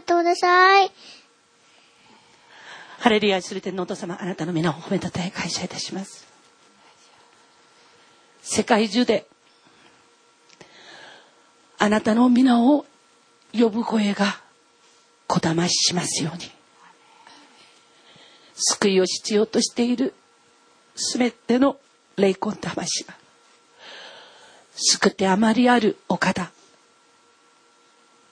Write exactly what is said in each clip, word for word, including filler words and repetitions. くください。ハレルヤ、愛する天のお父様、あなたの皆を褒めたたえ感謝いたします。世界中であなたの皆を呼ぶ声がこだましますように、救いを必要としているすべての霊魂魂が、救って余りあるお方、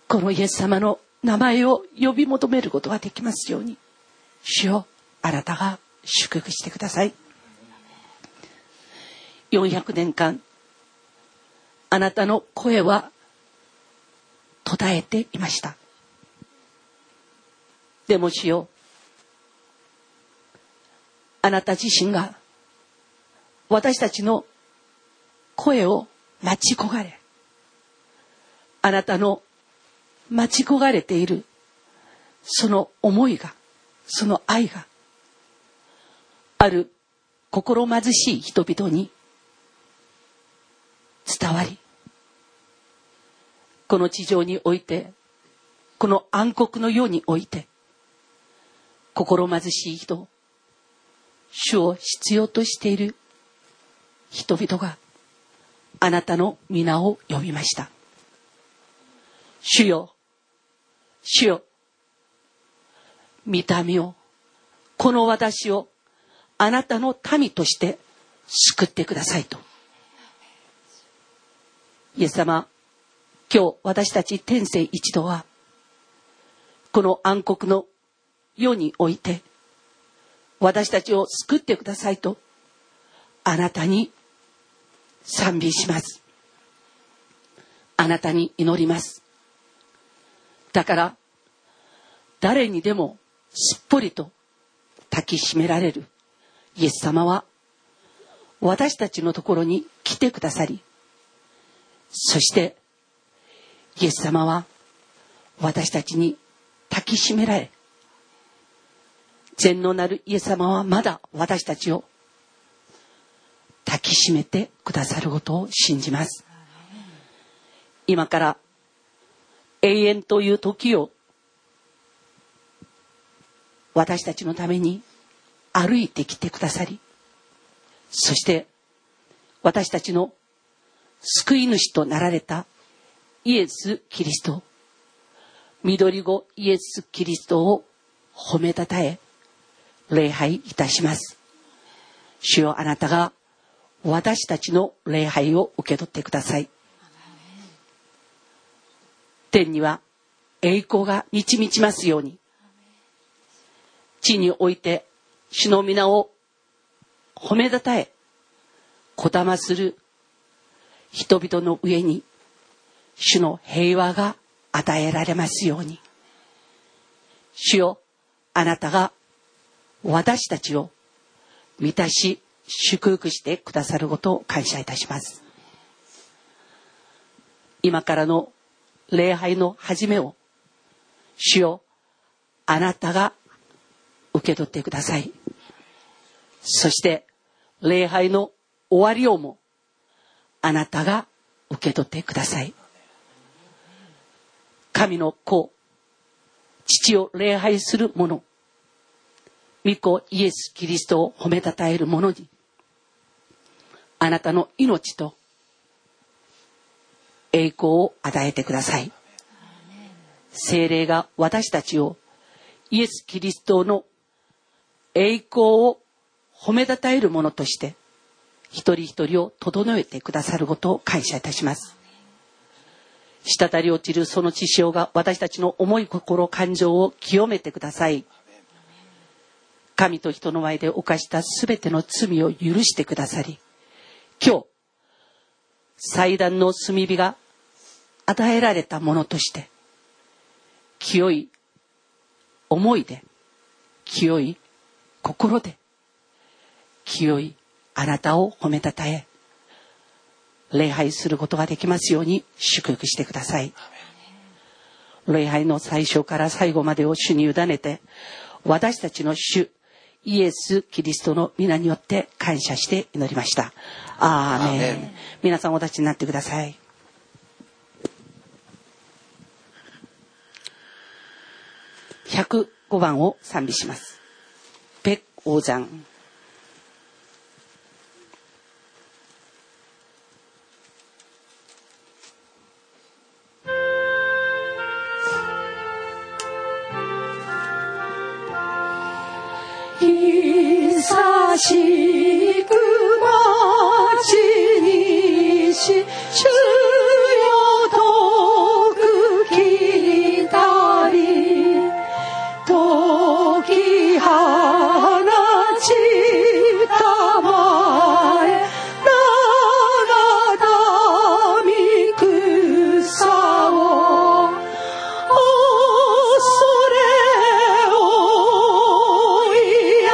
このイエス様の名前を呼び求めることができますように、主よ、あなたが祝福してください。よんひゃくねんかんあなたの声は途絶えていました。でも主よ、あなた自身が私たちの声を待ち焦がれ、あなたの待ち焦がれているその思いが、その愛がある心貧しい人々に伝わり、この地上において、この暗黒の世において、心貧しい人、主を必要としている人々があなたの皆を呼びました。主よ、主よ、見た目を、この私をあなたの民として救ってくださいと。イエス様、今日私たち天聖一同はこの暗黒の世において、私たちを救ってくださいとあなたに賛美します。あなたに祈ります。だから誰にでもすっぽりと抱きしめられるイエス様は私たちのところに来てくださり、そしてイエス様は私たちに抱きしめられ、全能なるイエス様はまだ私たちを抱きしめてくださることを信じます。今から永遠という時を私たちのために歩いてきてくださり、そして私たちの救い主となられたイエス・キリスト、緑子イエス・キリストを褒めたたえ礼拝いたします。主よ、あなたが私たちの礼拝を受け取ってください。天には栄光が満ち満ちますように、地において主の皆を褒めたたえこだまする人々の上に主の平和が与えられますように。主よ、あなたが私たちを満たし祝福してくださることを感謝いたします。今からの礼拝の始めを、主よ、あなたが受け取ってください。そして礼拝の終わりをもあなたが受け取ってください。神の子、父を礼拝する者、御子イエス・キリストを褒めたたえる者に、あなたの命と栄光を与えてください。聖霊が私たちをイエス・キリストの栄光を褒めたたえる者として一人一人を整えてくださることを感謝いたします。滴り落ちるその血潮が私たちの重い心、感情を清めてください。神と人の前で犯したすべての罪を許してくださり、今日祭壇の炭火が与えられたものとして清い思いで、清い心で、清いあなたを褒めたたえ礼拝することができますように祝福してください。礼拝の最初から最後までを主に委ねて、私たちの主イエス・キリストの皆によって感謝して祈りました。アーメン。アーメン。皆さんお立ちになってください。ひゃくごばんを賛美します。백오장久しく待ちにし主よ遠く来たり解き放ちたまえ長民草を恐れをいや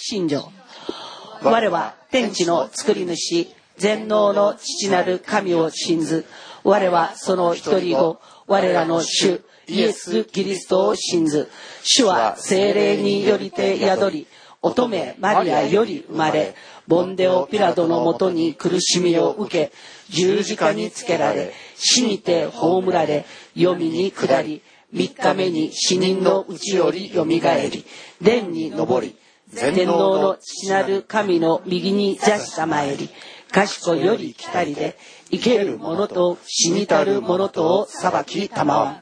信条。我は天地の作り主全能の父なる神を信ず。我はその一人子我らの主イエス・キリストを信ず。主は聖霊によりて宿り乙女マリアより生まれボンデオ・ピラドのもとに苦しみを受け十字架につけられ死にて葬られ黄泉に下り三日目に死人のうちよりよみがえり天に昇り全能の父なる神の右に座したまえり、賢より来たりで、生ける者と死にたる者とを裁きたまわん。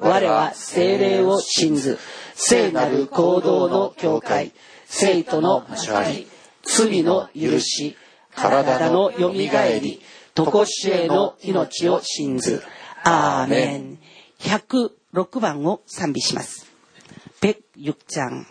我は聖霊を信ず、聖なる行動の教会、聖徒の交わり、罪の許し、体のよみがえり、とこしえの命を信ず。アーメン。ひゃくろくばんを賛美します。백육 장。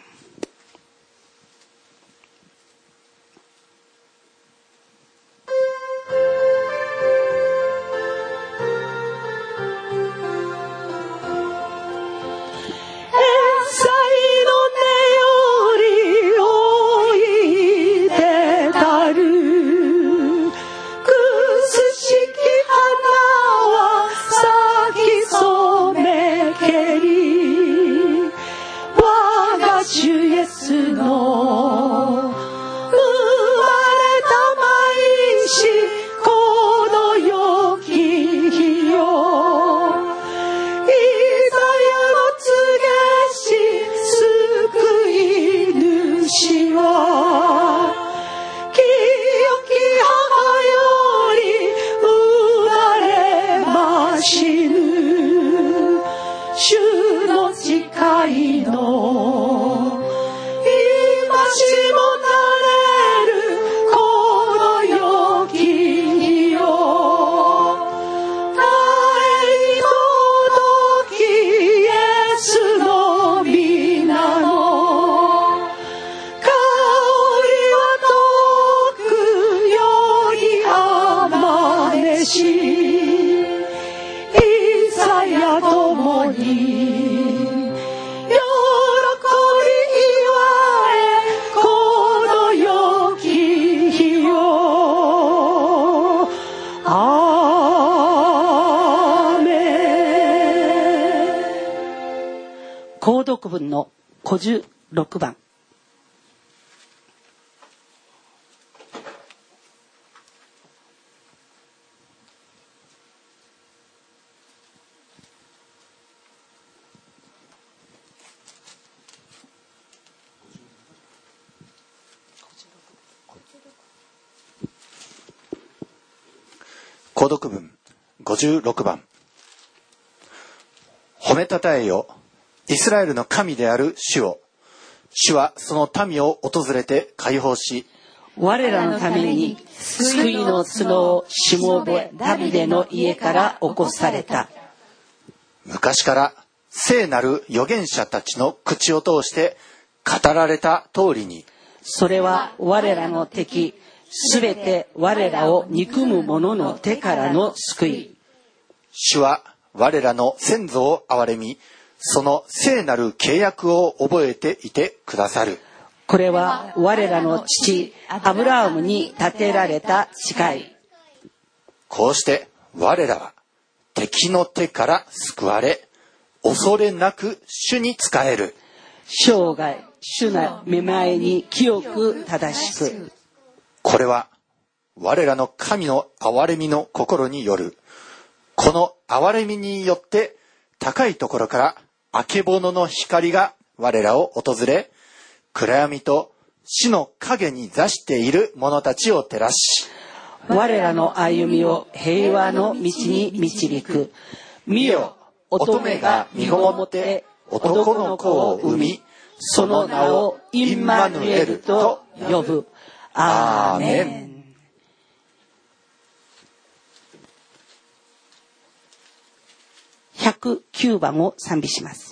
文のごじゅうろくばん。購読文ごじゅうろくばん。褒めたたえよ、イスラエルの神である主を。主はその民を訪れて解放し、我らのために救いの角をしもべダビデの家から起こされた。昔から聖なる預言者たちの口を通して語られた通りに、それは我らの敵すべて我らを憎む者の手からの救い。主は我らの先祖を憐れみ、その聖なる契約を覚えていてくださる。これは我らの父アブラハムに立てられた誓い。こうして我らは敵の手から救われ、恐れなく主に仕える。生涯主の御前に清く正しく。これは我らの神の憐れみの心による。この憐れみによって高いところからあけぼのの光が我らを訪れ、暗闇と死の影に座している者たちを照らし、我らの歩みを平和の道に導く。見よ、乙女が身ごもって男の子を産み、その名をインマヌエルと呼ぶ。アーメン。ひゃくきゅうばんを賛美します。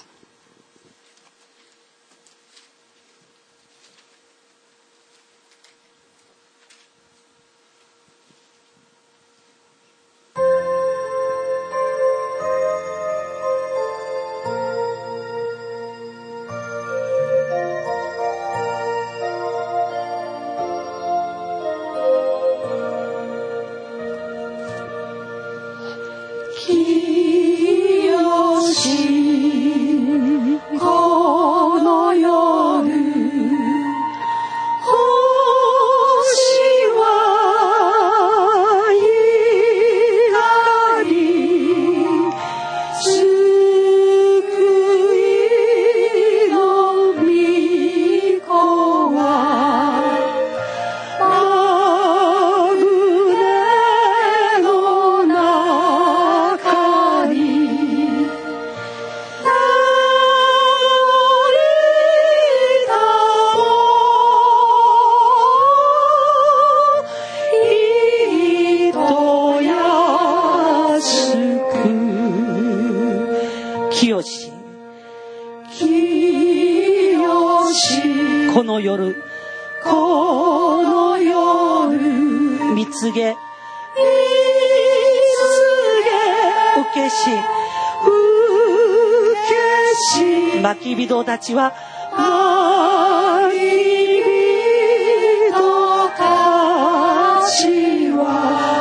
たちは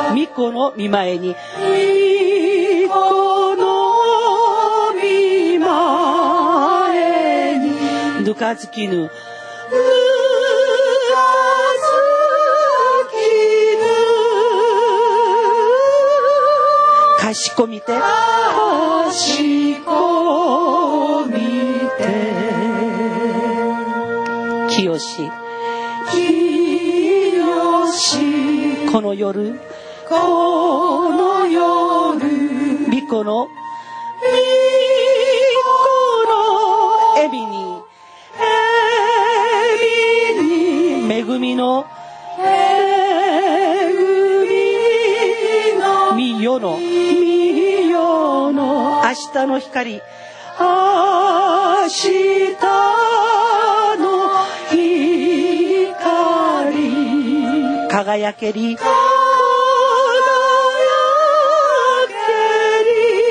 巫女の御前にぬかずきぬかしこみて清し、この夜、この夜、巫女の恵みに、恵みのみよの明日の光、明日の光輝けり、輝けり、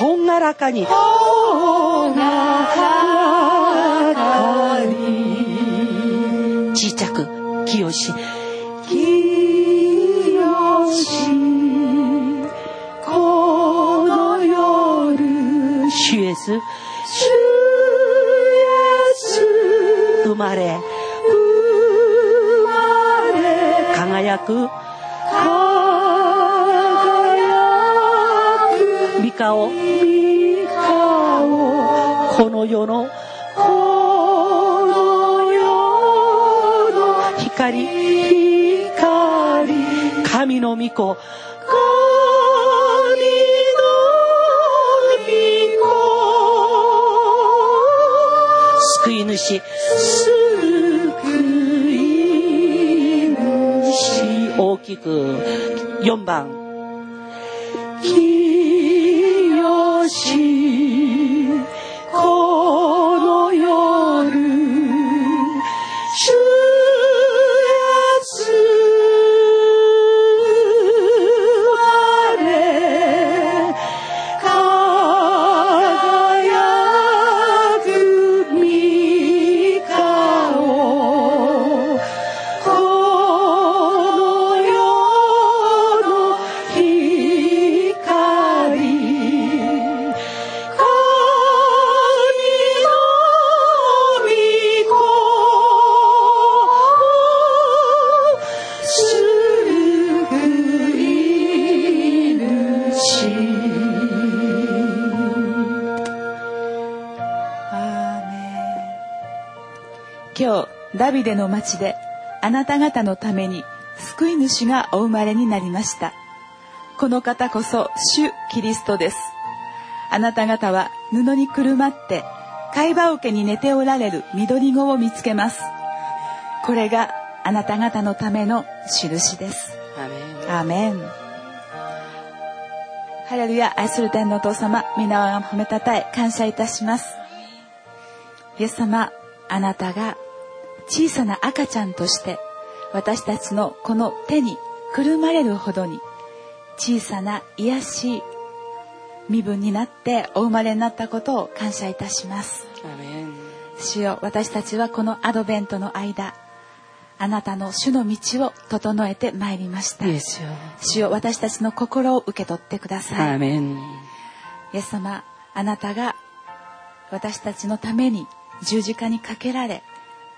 ほんがらかに、ほんがらかに、小さく清し、清し、主イエス、主イエス、生まれ、生まれ、輝く、輝く、御顔、この世の、この世の光、光、神の御子、救い主、救い主、大きくよんばん、清しこの夜主ダビデの町であなた方のために救い主がお生まれになりました。この方こそ主キリストです。あなた方は布にくるまって貝羽桶に寝ておられる緑子を見つけます。これがあなた方のための印です。アーメン。アーメン。ハレルヤ。愛する天のお父様、皆を褒めたたえ感謝いたします。イエス様、あなたが小さな赤ちゃんとして私たちのこの手にくるまれるほどに小さな癒し身分になってお生まれになったことを感謝いたします。アメン。主よ、私たちはこのアドベントの間、あなたの主の道を整えてまいりました。イエスよ、主よ、私たちの心を受け取ってください。アメン。イエス様、あなたが私たちのために十字架にかけられ、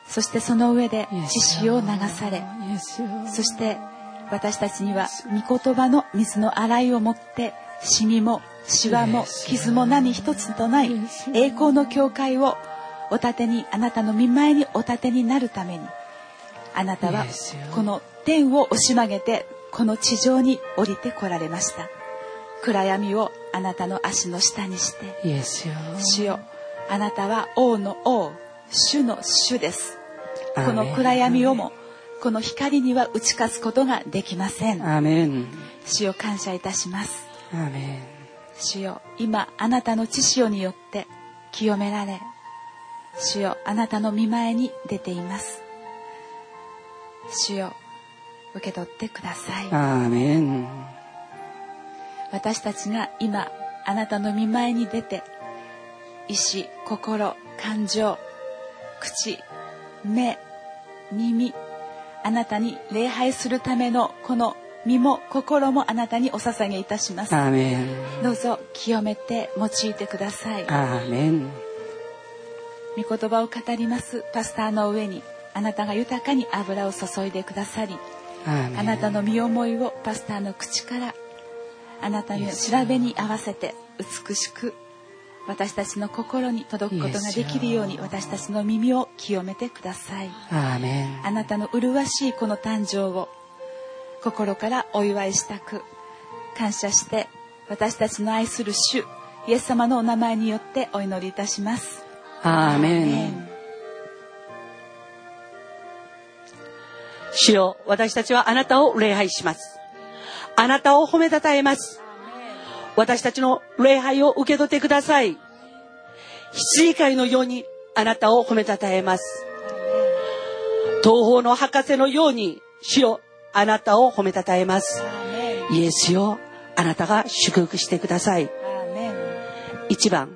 そしてその上で血潮を流され、そして私たちには御言葉の水の洗いをもってシミもシワも傷も何一つとない栄光の教会をお立てに、あなたの御前にお立てになるために、あなたはこの天を押し曲げてこの地上に降りてこられました。暗闇をあなたの足の下にして、主よ、あなたは王の王、主の主です。この暗闇をもこの光には打ち勝つことができません。アーメン。主よ、感謝いたします。アーメン。主よ、今あなたの血潮によって清められ、主よ、あなたの御前に出ています。主よ、受け取ってください。アーメン。私たちが今あなたの御前に出て、意志、心、感情、口、目、耳、あなたに礼拝するためのこの身も心もあなたにお捧げいたします。アーメン。どうぞ清めて用いてください。アーメン。御言葉を語りますパスターの上にあなたが豊かに油を注いでくださり、アーメン。あなたの身思いをパスターの口から、あなたの調べに合わせて美しく私たちの心に届くことができるように、私たちの耳を清めてください。アーメン。あなたの麗しいこの誕生を心からお祝いしたく感謝して、私たちの愛する主イエス様のお名前によってお祈りいたします。アーメン。主よ、私たちはあなたを礼拝します。あなたを褒めたたえます。私たちの礼拝を受け取ってください。羊飼いのようにあなたを褒めたたえます。東方の博士のように、主よ、あなたを褒めたたえます。イエスよ、あなたが祝福してください。いちばん、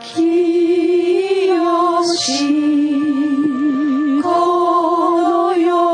清しこの夜「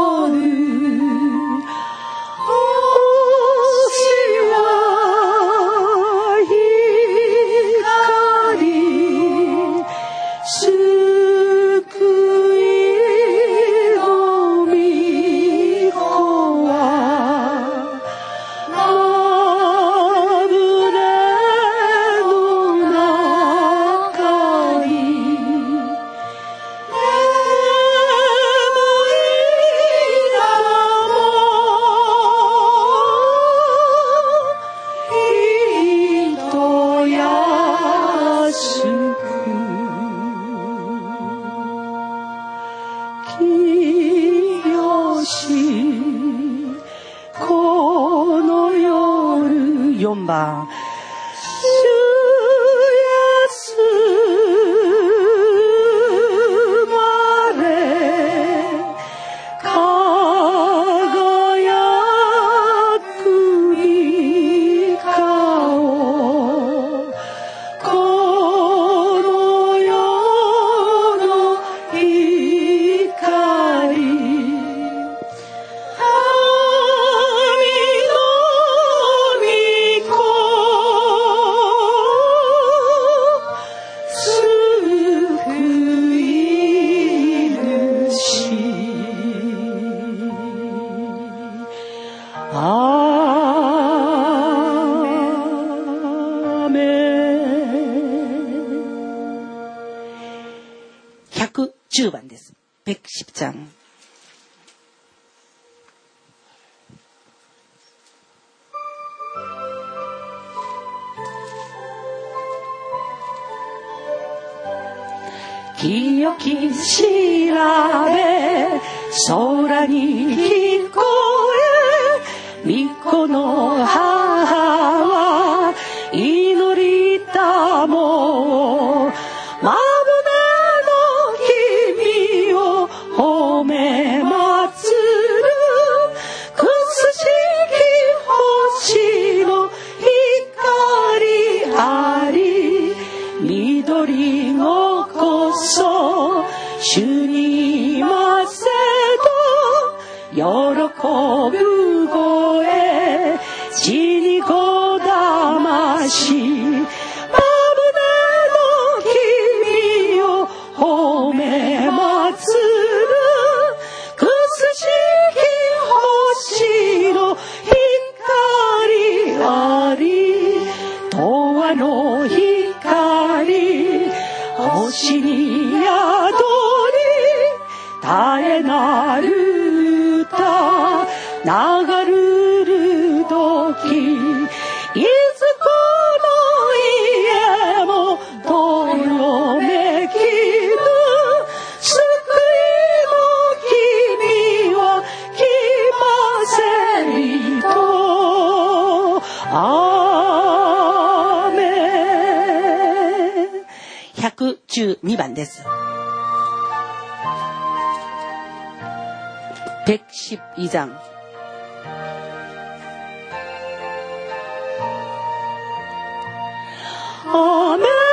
よんばん、ひゃくじゅうばんです。백십 장。清き調べ空に聞こえ、巫女の母は祈りたもう。主にませと喜ぶ声、地にこだましバブナの君を褒めまつる、くすしき星の光あり、永遠の光星に宿絶えなる歌流るる時、いつこの家もどよめきぬ、救いの君は来ませんと。アーメン。ひゃくじゅうにばんです。백십이 장. 아멘. 「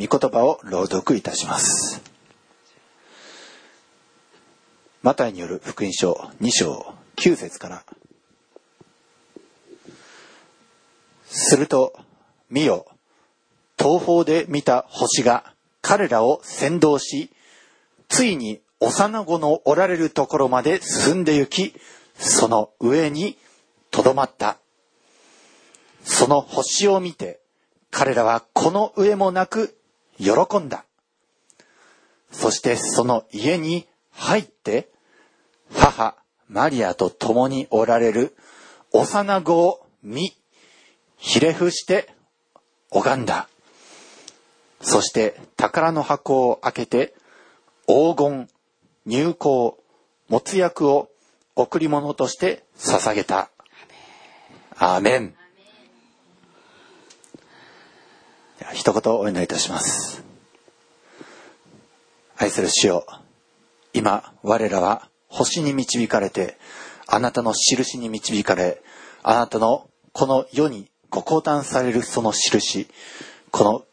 御言葉を朗読いたします。マタイによる福音書に章きゅう節から。すると見よ、東方で見た星が彼らを先導し、ついに幼子のおられるところまで進んで行き、その上にとどまった。その星を見て彼らはこの上もなく喜んだ。そしてその家に入って、母マリアと共におられる幼子を見、ひれ伏して拝んだ。そして宝の箱を開けて、黄金、乳香、もつ薬を贈り物として捧げた。アーメン。一言お祈りいたします。愛する主よ、今我らは星に導かれて、あなたの印に導かれ、あなたのこの世にご降誕されるその印、この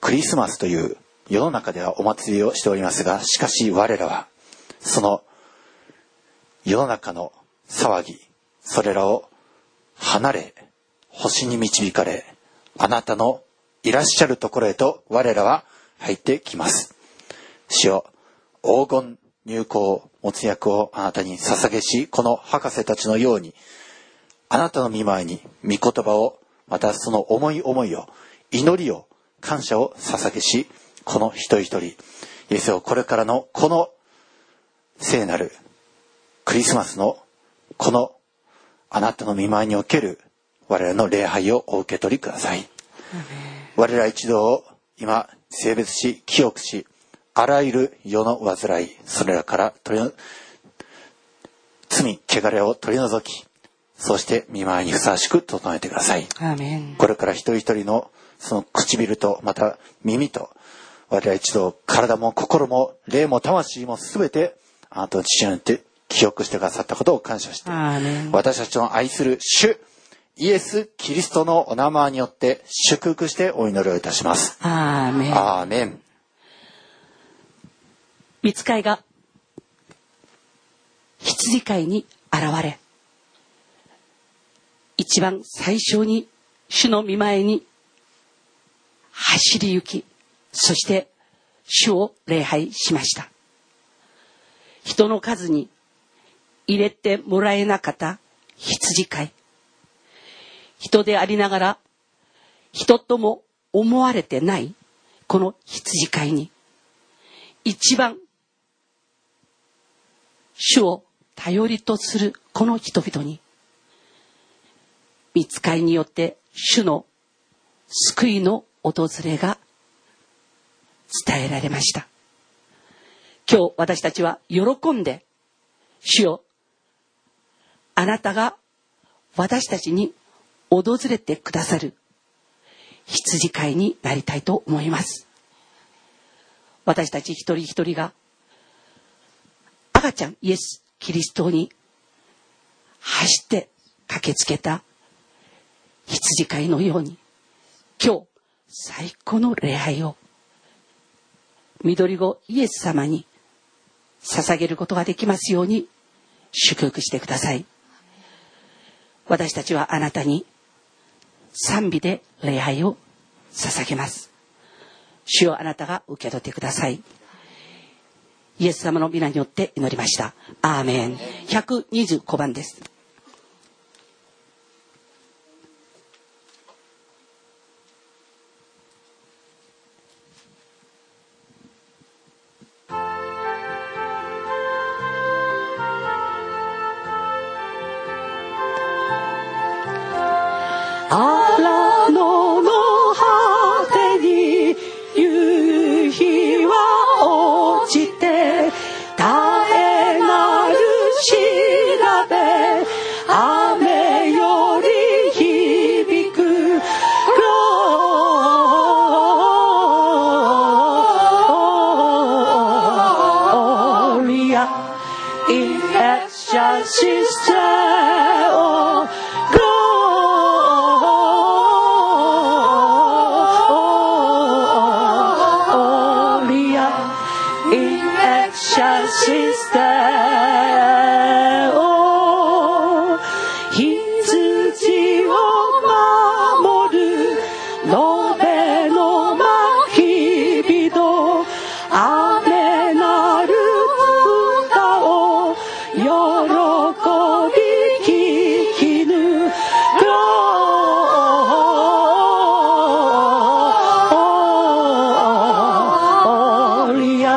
クリスマスという世の中ではお祭りをしておりますが、しかし我らはその世の中の騒ぎ、それらを離れ、星に導かれ、あなたのいらっしゃるところへと我らは入ってきます。主よ、黄金、乳香、もつ薬をあなたに捧げし、この博士たちのようにあなたの御前に御言葉を、またその思い思いを、祈りを、感謝を捧げし、この一人一人、イエスをこれからのこの聖なるクリスマスのこのあなたの御前における我らの礼拝をお受け取りください。我ら一同を今性別し、清くし、あらゆる世の煩い、それらから取りの罪、汚れを取り除き、そして御前にふさわしく整えてください。アーメン。これから一人一人のその唇と、また耳と、我ら一同、体も心も霊も魂もすべてあなたの父によって記憶してくださったことを感謝して、私たちの愛する主イエス・キリストのお名前によって祝福してお祈りをいたします。アーメン。アーメン。御使いが羊飼いに現れ、一番最初に主の御前に走り行き、そして主を礼拝しました。人の数に入れてもらえなかった羊飼い、人でありながら人とも思われてないこの羊飼いに、一番主を頼りとするこの人々に、御使いによって主の救いの訪れが伝えられました。今日私たちは喜んで、主よ、あなたが私たちに訪れてくださる羊飼いになりたいと思います。私たち一人一人が赤ちゃんイエス・キリストに走って駆けつけた羊飼いのように、今日最高の礼拝を緑子イエス様に捧げることができますように祝福してください。私たちはあなたに賛美で礼拝を捧げます。主をあなたが受け取ってください。イエス様の御名によって祈りました。アーメン。ひゃくにじゅうごばんです。謝してお羊を守る野辺の牧人雨なる歌を喜び聞きぬグローリア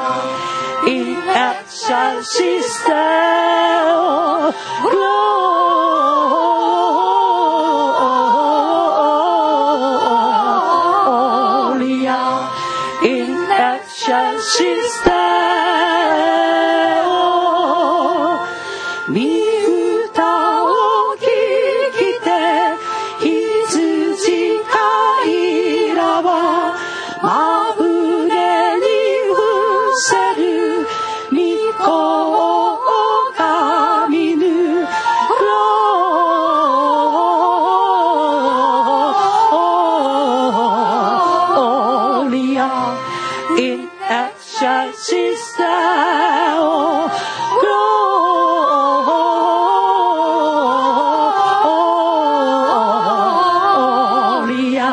Shall she still Gloria in that shall she still Me歌を聞きて羊飼いらはまぶれに伏せるIn action she saw Gloria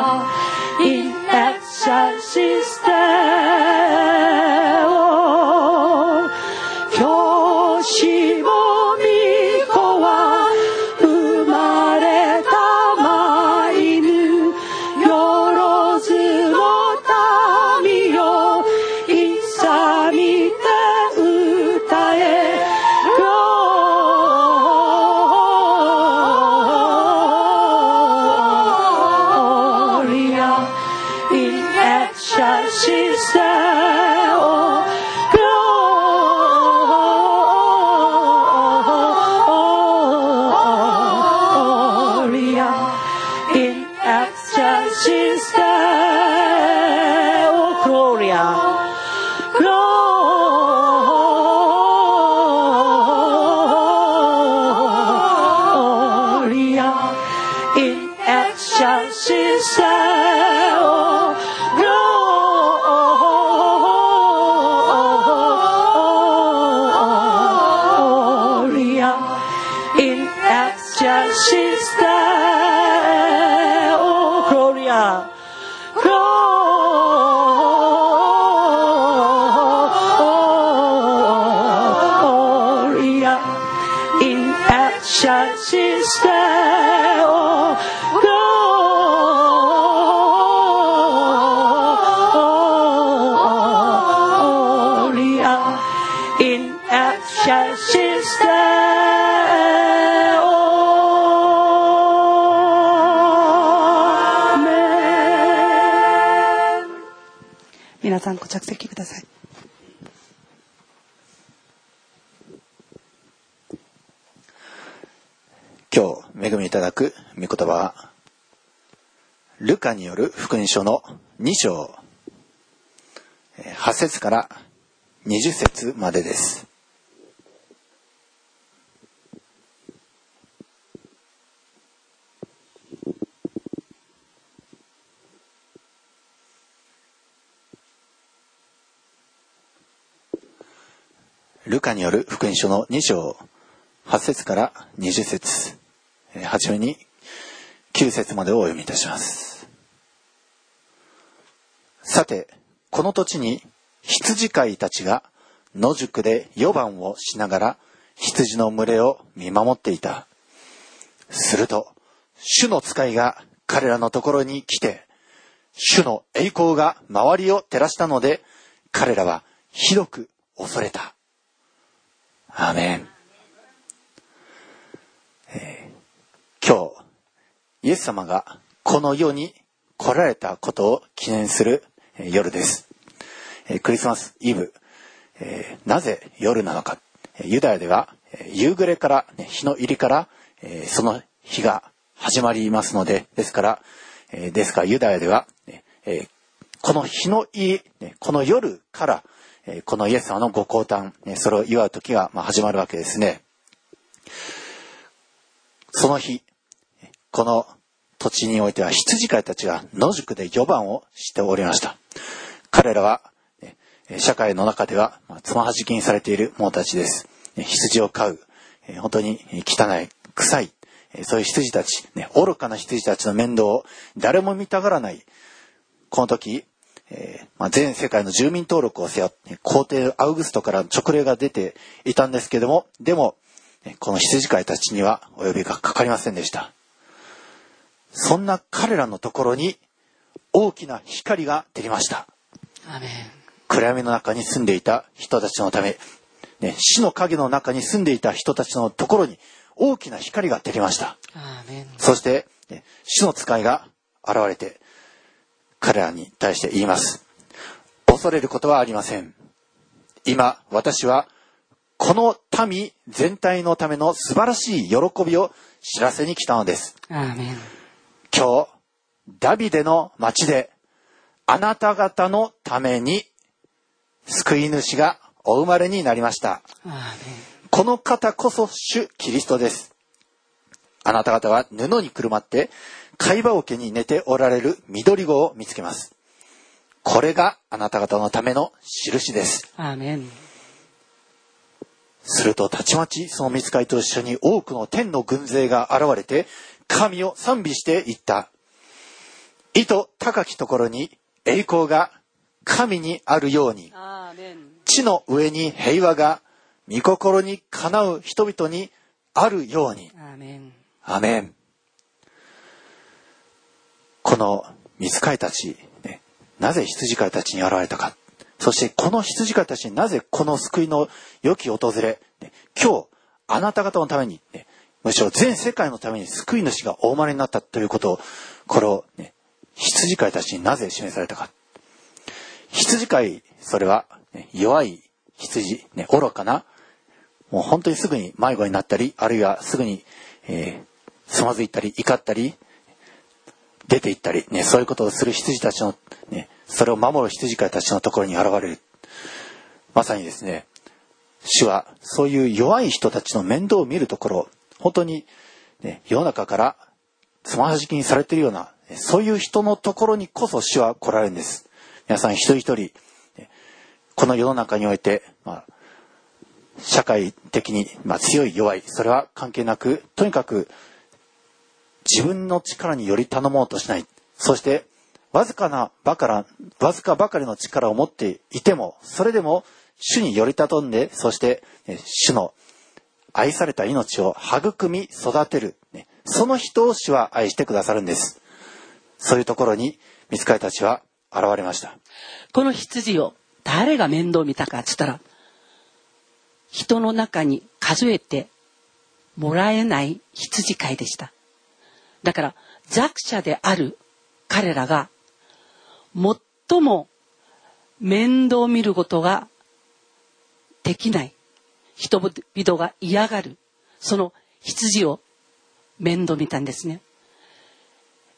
In action she saw 教師も巫女は生まれたま犬よろずのShe said, "Oh, Gloria in exile." She said, "Oh, Gloria, Gloria in exile." She said, "Oh, Gloria."In action she stands, oh Gloria, Gloria. In action she stands, oh Gloria. In action she stands.皆さんご着席ください。今日恵みいただく御言葉はルカによる福音書のに章はち節からにじゅう節までです。ルカによる福音書のに章はち節からにじゅう節、はじめにきゅう節までをお読みいたします。さて、この土地に羊飼いたちが野宿で夜番をしながら羊の群れを見守っていた。すると主の使いが彼らのところに来て、主の栄光が周りを照らしたので、彼らはひどく恐れた。アーメン。えー、今日イエス様がこの世に来られたことを記念する、えー、夜です、えー、クリスマスイブ、えー、なぜ夜なのか、えー、ユダヤでは、えー、夕暮れから、ね、日の入りから、えー、その日が始まりますので、ですから、えー、ですからユダヤでは、ねえー、この日の入り、ね、この夜からこのイエス様のご降誕、それを祝う時が始まるわけですね。その日、この土地においては羊飼いたちが野宿で夜番をしておりました。彼らは社会の中ではつまはじきにされている者たちです。羊を飼う、本当に汚い、臭い、そういう羊たち、愚かな羊たちの面倒を誰も見たがらない。この時、全世界の住民登録を背負って皇帝アウグストから勅令が出ていたんですけれども、でもこの羊飼いたちにはお呼びがかかりませんでした。そんな彼らのところに大きな光が照りました。アメン。暗闇の中に住んでいた人たちのため、ね、死の影の中に住んでいた人たちのところに大きな光が照りました。アーメン。そして、ね、主の使いが現れて彼らに対して言います。恐れることはありません。今私はこの民全体のための素晴らしい喜びを知らせに来たのです。アーメン。今日ダビデの町であなた方のために救い主がお生まれになりました。アーメン。この方こそ主キリストです。あなた方は布にくるまって貝羽桶に寝ておられる緑子を見つけます。これがあなた方のための印です。アーメン。するとたちまちその御使いと一緒に多くの天の軍勢が現れて神を賛美していった。いと高きところに栄光が神にあるように、アーメン。地の上に平和が御心にかなう人々にあるように、アーメン。アーメン。この御使いたち、ね、なぜ羊飼いたちに現れたか、そしてこの羊飼いたちになぜこの救いの良き訪れ、ね、今日あなた方のために、ね、むしろ全世界のために救い主がお生まれになったということを、これを、ね、羊飼いたちになぜ示されたか。羊飼い、それは、ね、弱い羊、ね、愚かな、もう本当にすぐに迷子になったり、あるいはすぐに、えー、つまずいたり、怒ったり、出て行ったり、ね、そういうことをする羊たちの、ね、それを守る羊飼いたちのところに現れる。まさにですね、主はそういう弱い人たちの面倒を見るところ、本当に、ね、世の中からつまはじきにされているような、そういう人のところにこそ主は来られるんです。皆さん一人一人、この世の中において、まあ、社会的に、まあ、強い弱い、それは関係なく、とにかく自分の力により頼もうとしない。そしてわずかなばかり、わずかばかりの力を持っていても、それでも主により頼んで、そして、ね、主の愛された命を育み育てる、ね、その人を主は愛してくださるんです。そういうところに御使いたちは現れました。この羊を誰が面倒見たかって言ったら、人の中に数えてもらえない羊飼いでした。だから弱者である彼らが最も面倒見ることができない人々が嫌がる、その羊を面倒見たんですね。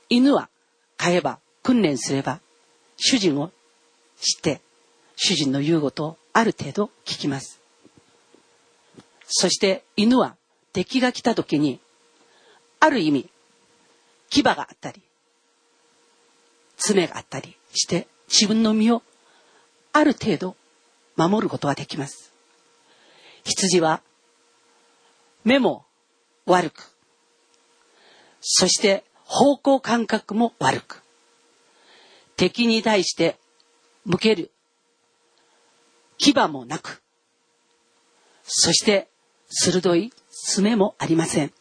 犬は飼えば訓練すれば主人を知って主人の言うことをある程度聞きます。そして犬は敵が来た時にある意味牙があったり爪があったりして自分の身をある程度守ることができます。羊は目も悪く、そして方向感覚も悪く、敵に対して向ける牙もなく、そして鋭い爪もありません。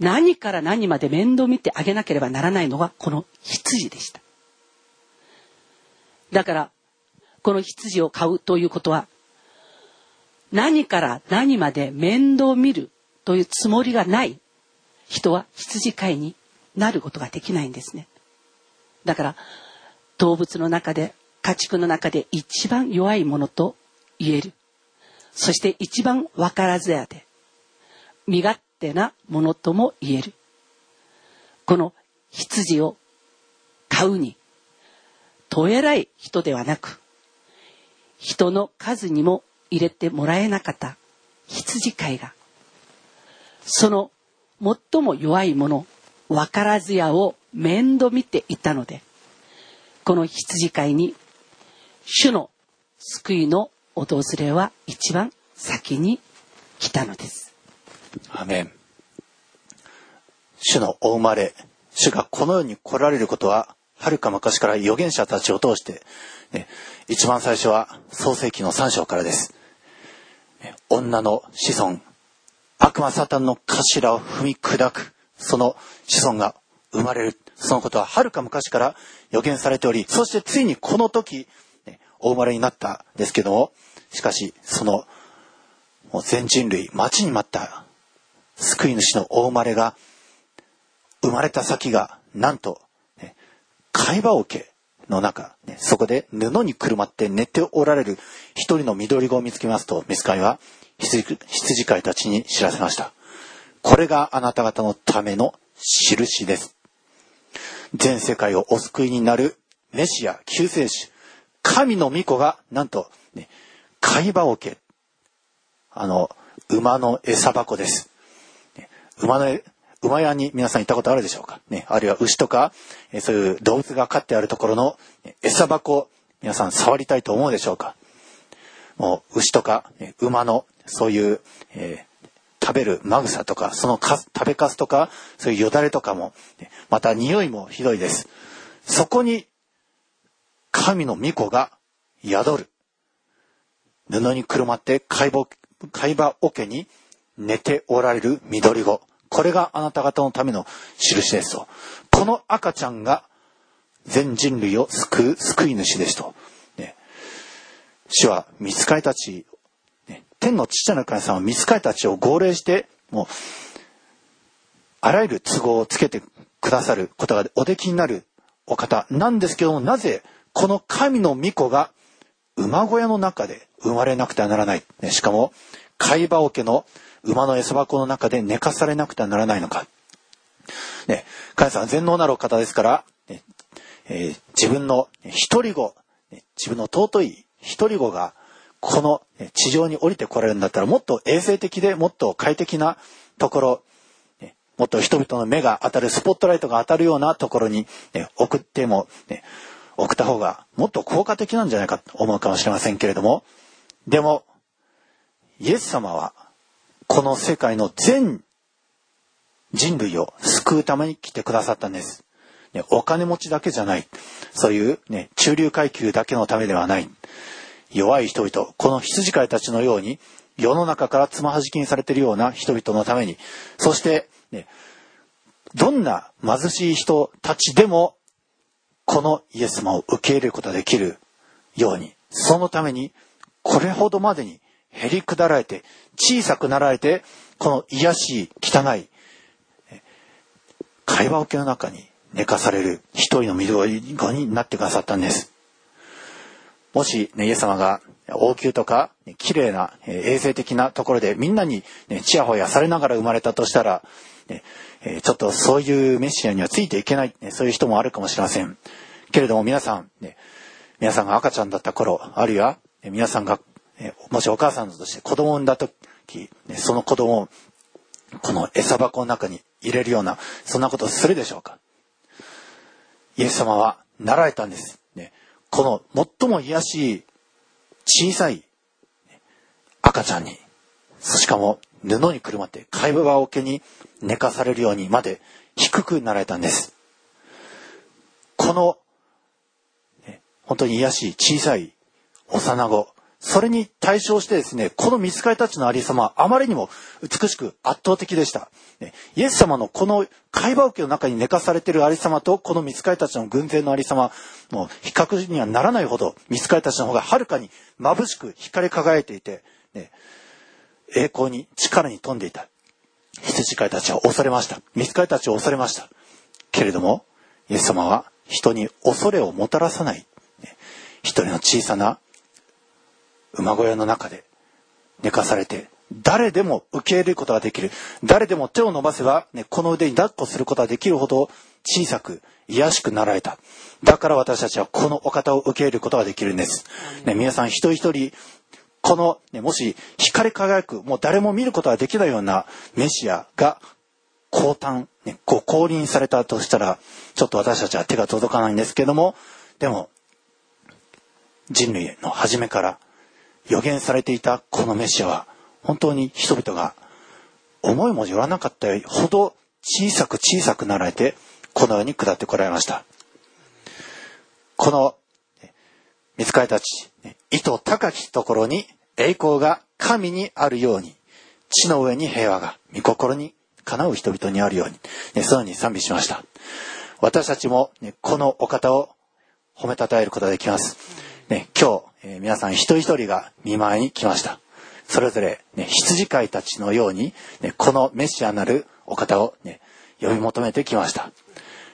何から何まで面倒見てあげなければならないのがこの羊でした。だからこの羊を飼うということは、何から何まで面倒見るというつもりがない人は羊飼いになることができないんですね。だから動物の中で、家畜の中で一番弱いものと言える、そして一番分からずやで身勝手なものとも言えるこの羊を飼うに、とえらい人ではなく、人の数にも入れてもらえなかった羊飼いが、その最も弱いもの、分からずやを面倒見ていたので、この羊飼いに主の救いの訪れは一番先に来たのです。アメン。主のお生まれ、主がこの世に来られることははるか昔から預言者たちを通して、ね、一番最初は創世記のさん章からです。女の子孫、悪魔サタンの頭を踏み砕くその子孫が生まれる、そのことははるか昔から予言されており、そしてついにこの時お生まれになったんですけども、しかしそのもう全人類待ちに待った救い主のお生まれが、生まれた先がなんと貝羽桶の中、そこで布にくるまって寝ておられる一人の緑子を見つけますと、ミツカイは羊、羊飼いたちに知らせました。これがあなた方のための印です。全世界をお救いになるメシア、救世主、神の御子がなんと、ね、貝羽桶、あの馬の餌箱です。馬の馬屋に皆さん行ったことあるでしょうか、ね、あるいは牛とかそういう動物が飼ってあるところの餌箱、皆さん触りたいと思うでしょうか。もう牛とか馬のそういう、えー、食べるマグサとか、そのかす食べかすとか、そういうよだれとかも、ね、また匂いもひどいです。そこに神の御子が宿る、布にくるまって貝羽桶に寝ておられる緑子、これがあなた方のための印ですと。この赤ちゃんが全人類を救う救い主ですと、ね、主は御使いたち、ね、天の父なる神様は御使いたちを号令して、もうあらゆる都合をつけてくださることがおできになるお方なんですけども、なぜこの神の御子が馬小屋の中で生まれなくてはならない、ね、しかも貝羽桶の馬の餌箱の中で寝かされなくてはならないのか、ね、神様は全能なるお方ですから、ね、えー、自分の一人子、自分の尊い一人子がこの地上に降りてこられるんだったら、もっと衛生的でもっと快適なところ、ね、もっと人々の目が当たる、スポットライトが当たるようなところに、ね、送っても、ね、送った方がもっと効果的なんじゃないかと思うかもしれませんけれども、でもイエス様はこの世界の全人類を救うために来てくださったんです、ね、お金持ちだけじゃない、そういう、ね、中流階級だけのためではない、弱い人々、この羊飼いたちのように世の中からつまはじきにされているような人々のために、そして、ね、どんな貧しい人たちでもこのイエス様を受け入れることができるように、そのためにこれほどまでにへりくだられて小さくなられて、この癒やしい汚い貝羽桶の中に寝かされる一人の緑子になってくださったんです。もし、ね、イエス様が王宮とか綺麗な衛生的なところでみんなに、ね、チヤホヤされながら生まれたとしたら、ね、ちょっとそういうメシアにはついていけない、ね、そういう人もあるかもしれませんけれども、皆さん、ね、皆さんが赤ちゃんだった頃、あるいは皆さんがもしお母さんとして子供を産んだ時、その子供をこの餌箱の中に入れるような、そんなことをするでしょうか。イエス様はなられたんです、ね、この最も癒やしい小さい赤ちゃんに、しかも布にくるまって貝羽桶に寝かされるようにまで低くなられたんです。この、ね、本当に癒やしい小さい幼子、それに対照してですね、この御使いたちのありさまはあまりにも美しく圧倒的でした、ね、イエス様のこの貝羽桶の中に寝かされているありさまと、この御使いたちの軍勢のありさま、もう比較にはならないほど御使いたちの方がはるかに眩しく光り輝いていて、ね、栄光に力に富んでいた。羊飼いたちは恐れました。御使いたちは恐れましたけれども、イエス様は人に恐れをもたらさない、ね、一人の小さな馬小屋の中で寝かされて、誰でも受け入れることができる、誰でも手を伸ばせば、ね、この腕に抱っこすることができるほど小さく癒やしくなられた。だから私たちはこのお方を受け入れることができるんです、ね、皆さん一人一人この、ね、もし光り輝く、もう誰も見ることができないようなメシアが降誕、ね、ご降臨されたとしたら、ちょっと私たちは手が届かないんですけども、でも人類の初めから予言されていたこのメシアは、本当に人々が思いもよらなかったほど小さく小さくなられて、この世に下ってこられました。この御使いたち、意図高きところに栄光が神にあるように、地の上に平和が御心にかなう人々にあるように、ね、そのように賛美しました。私たちも、ね、このお方を褒めたたえることができます、ね、今日、えー、皆さん一人一人が見舞いに来ました。それぞれ、ね、羊飼いたちのように、ね、このメシアなるお方を、ね、呼び求めてきました、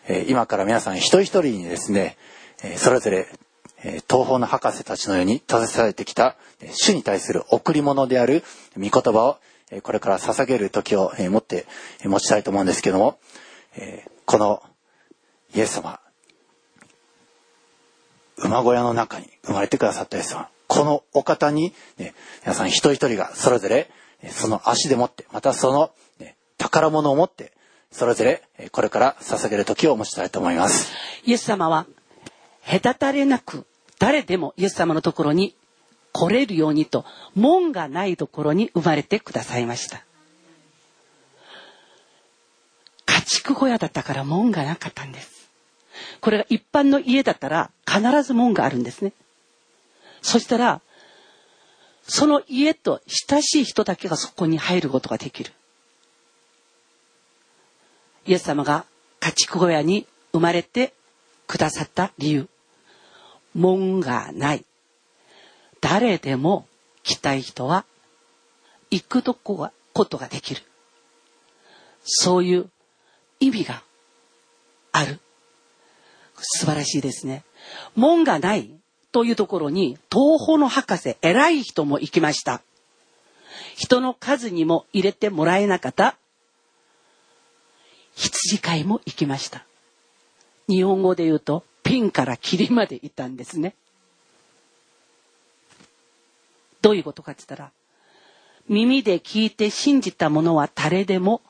えー、今から皆さん一人一人にですね、えー、それぞれ、えー、東方の博士たちのように携えてきた主に対する贈り物である御言葉をこれから捧げる時を持って持ちたいと思うんですけども、このイエス様、馬小屋の中に生まれてくださったイエス様、このお方に、ね、皆さん一人一人がそれぞれその足でもって、またその宝物を持って、それぞれこれから捧げる時を持ちたいと思います。イエス様は隔たれなく誰でもイエス様のところに来れるようにと、門がないところに生まれてくださいました。家畜小屋だったから門がなかったんです。これが一般の家だったら必ず門があるんですね。そしたらその家と親しい人だけがそこに入ることができる。イエス様が家畜小屋に生まれてくださった理由、門がない、誰でも来たい人は行くとこはことができる、そういう意味がある。素晴らしいですね。門がないというところに東方の博士、偉い人も行きました。人の数にも入れてもらえなかった羊飼いも行きました。日本語で言うとピンからキリまで行ったんですね。どういうことかって言ったら、耳で聞いて信じたものは誰でも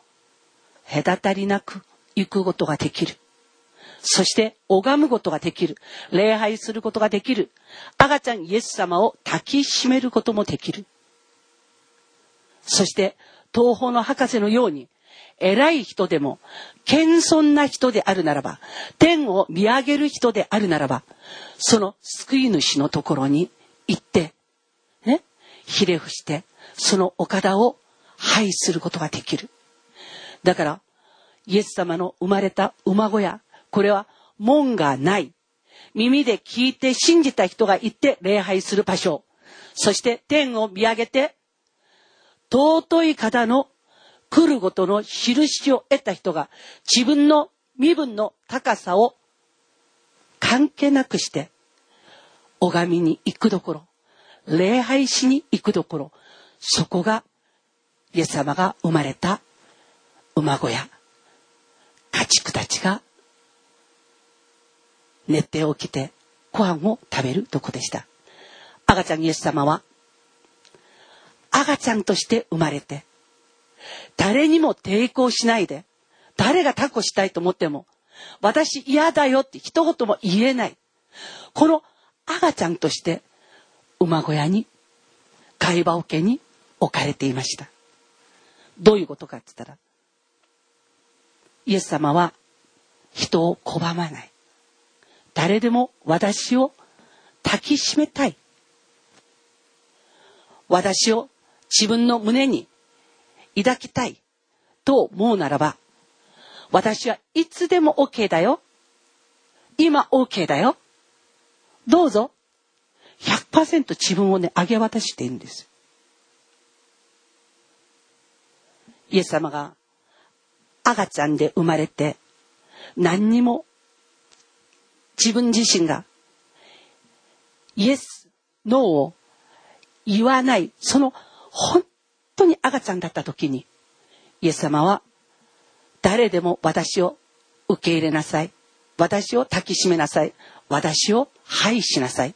隔たりなく行くことができる。そして拝むことができる。礼拝することができる。赤ちゃんイエス様を抱きしめることもできる。そして東方の博士のように偉い人でも謙遜な人であるならば、天を見上げる人であるならば、その救い主のところに行ってね、ひれ伏してそのお方を拝することができる。だからイエス様の生まれた馬小屋、これは門がない、耳で聞いて信じた人が行って礼拝する場所、そして天を見上げて尊い方の来ることの印を得た人が自分の身分の高さを関係なくして拝みに行くどころ、礼拝しに行くどころ、そこがイエス様が生まれた馬小屋。家畜たちが寝て起きてご飯を食べるとこでした。赤ちゃんイエス様は赤ちゃんとして生まれて、誰にも抵抗しないで、誰がタコしたいと思っても私嫌だよって一言も言えない、この赤ちゃんとして馬小屋に、貝羽桶に置かれていました。どういうことかって言ったら、イエス様は人を拒まない、誰でも私を抱きしめたい、私を自分の胸に抱きたいと思うならば、私はいつでも OK だよ、今 OK だよ、どうぞ、ひゃくパーセント 自分をね、あげ渡しているんです。イエス様が赤ちゃんで生まれて、何にも自分自身がイエスノーを言わない、その本当に赤ちゃんだった時に、イエス様は誰でも私を受け入れなさい、私を抱きしめなさい、私を拝しなさい、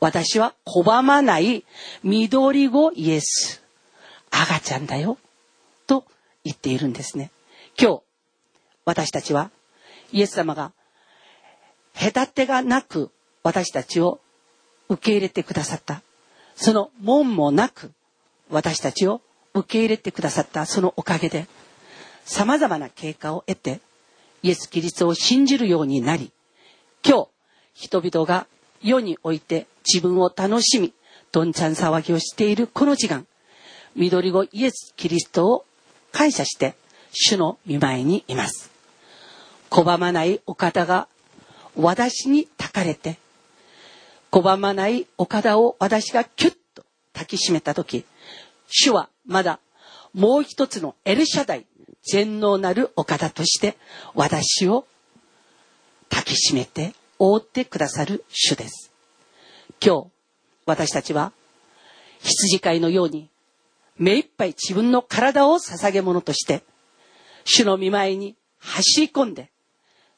私は拒まない緑子イエス、赤ちゃんだよと言っているんですね。今日私たちはイエス様が隔てがなく私たちを受け入れてくださった、その門もなく私たちを受け入れてくださったそのおかげで、様々な経過を得てイエス・キリストを信じるようになり、今日人々が世において自分を楽しみどんちゃん騒ぎをしているこの時間、緑子イエス・キリストを感謝して主の御前にいます。拒まないお方が私にたかれて、拒まないお方を私がキュッと抱きしめたとき、主はまだもう一つのエルシャダイ全能なるお方として私を抱きしめて覆ってくださる主です。今日私たちは羊飼いのように目いっぱい自分の体を捧げ物として主の御前に走り込んで、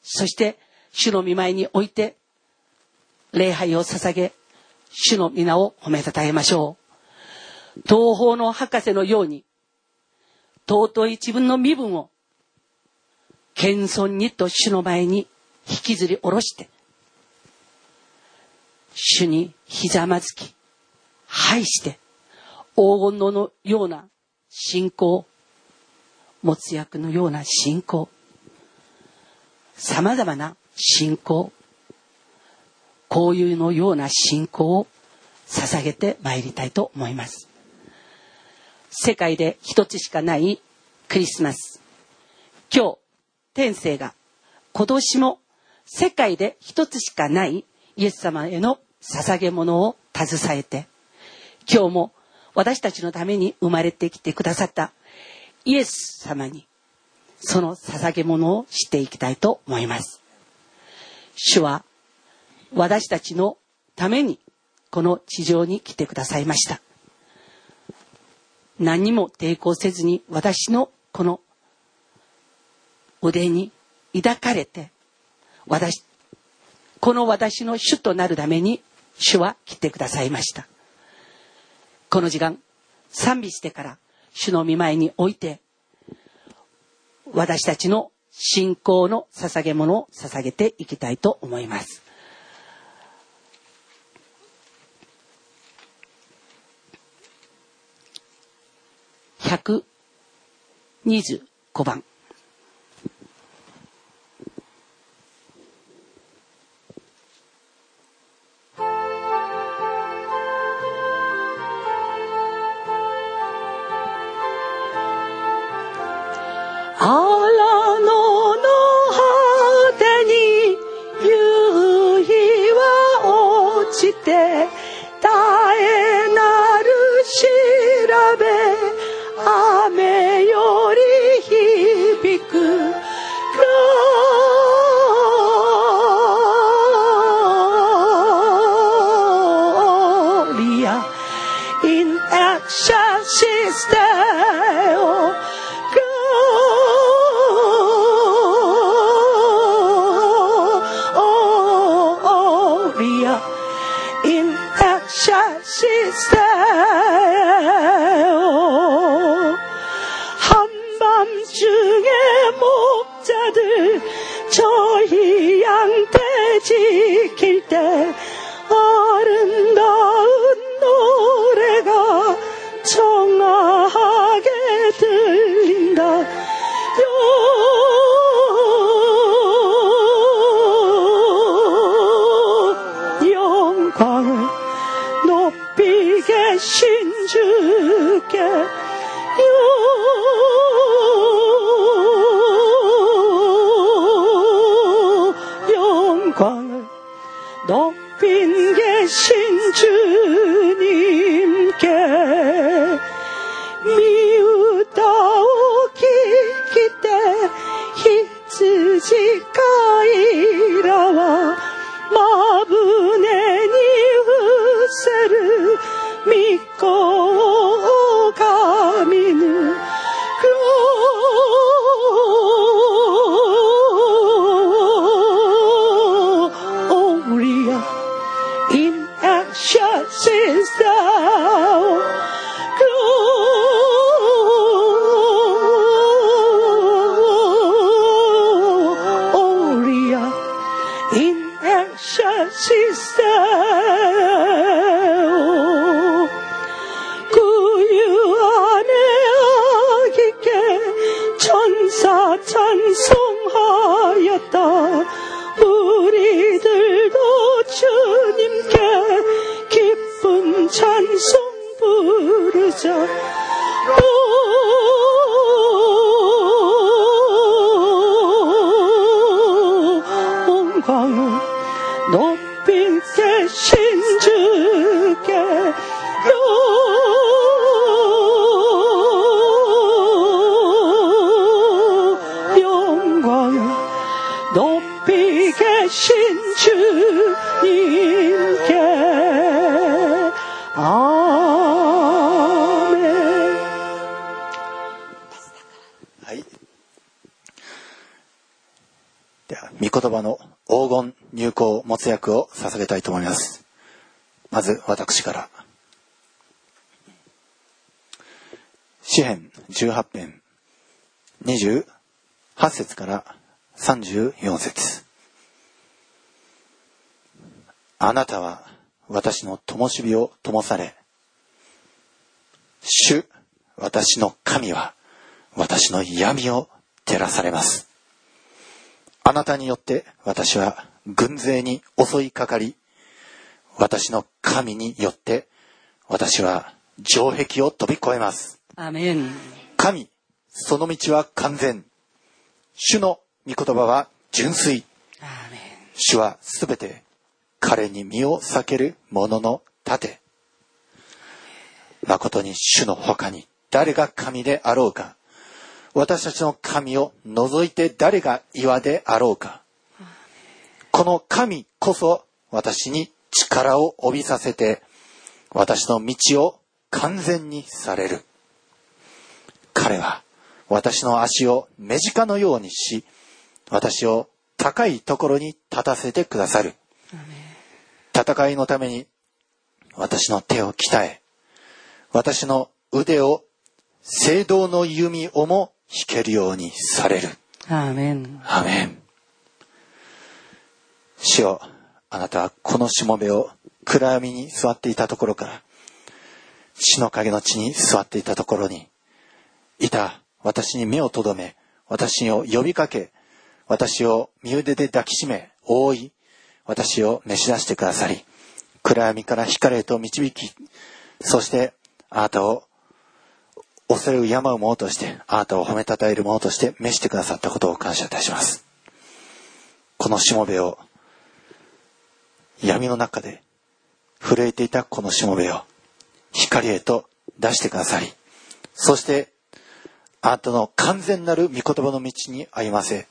そして主の御前において礼拝を捧げ、主の皆を褒めたたえましょう。東方の博士のように尊い自分の身分を謙遜にと主の前に引きずり下ろして、主にひざまずき拝して、黄金のような信仰、もつ薬のような信仰、さまざまな信仰、こういうのような信仰を捧げてまいりたいと思います。世界で一つしかないクリスマス、今日天聖が今年も世界で一つしかないイエス様への捧げ物を携えて、今日も私たちのために生まれてきてくださったイエス様にその捧げ物をしていきたいと思います。主は私たちのためにこの地上に来てくださいました。何も抵抗せずに私のこの腕に抱かれて、私この私の主となるために主は来てくださいました。この時間賛美してから主の御前において私たちの信仰の捧げ物を捧げていきたいと思います。ひゃくにじゅうごばん、じゃ本願のびせ真珠家四願のびげ真珠人家アーメン。はい。では御言葉の黄金入香を持つ役を捧げたいと思います。まず私から、詩編じゅうはち編にじゅうはち節からさんじゅうよん節。あなたは私の灯火を灯され、主私の神は私の闇を照らされます。あなたによって私は軍勢に襲いかかり、私の神によって私は城壁を飛び越えます。アメン。神その道は完全、主の御言葉は純粋。アメン。主はすべて彼に身を避ける者の盾。誠に主の他に誰が神であろうか、私たちの神を除いて誰が岩であろうか。この神こそ私に力を帯びさせて、私の道を完全にされる。彼は私の足を目近のようにし、私を高いところに立たせてくださる。戦いのために私の手を鍛え、私の腕を聖堂の弓をも弾けるようにされる。アーメン。アーメン。主よ、あなたはこのしもべを暗闇に座っていたところから、死の影の地に座っていたところにいた私に目をとどめ、私を呼びかけ、私を身腕で抱きしめ覆い、私を召し出してくださり、暗闇から光へと導き、そしてあなたを恐れ敬う者として、あなたを褒めたたえる者として召してくださったことを感謝いたします。このしもべを、闇の中で震えていたこのしもべを光へと出してくださり、そしてあなたの完全なる御言葉の道に歩ませ、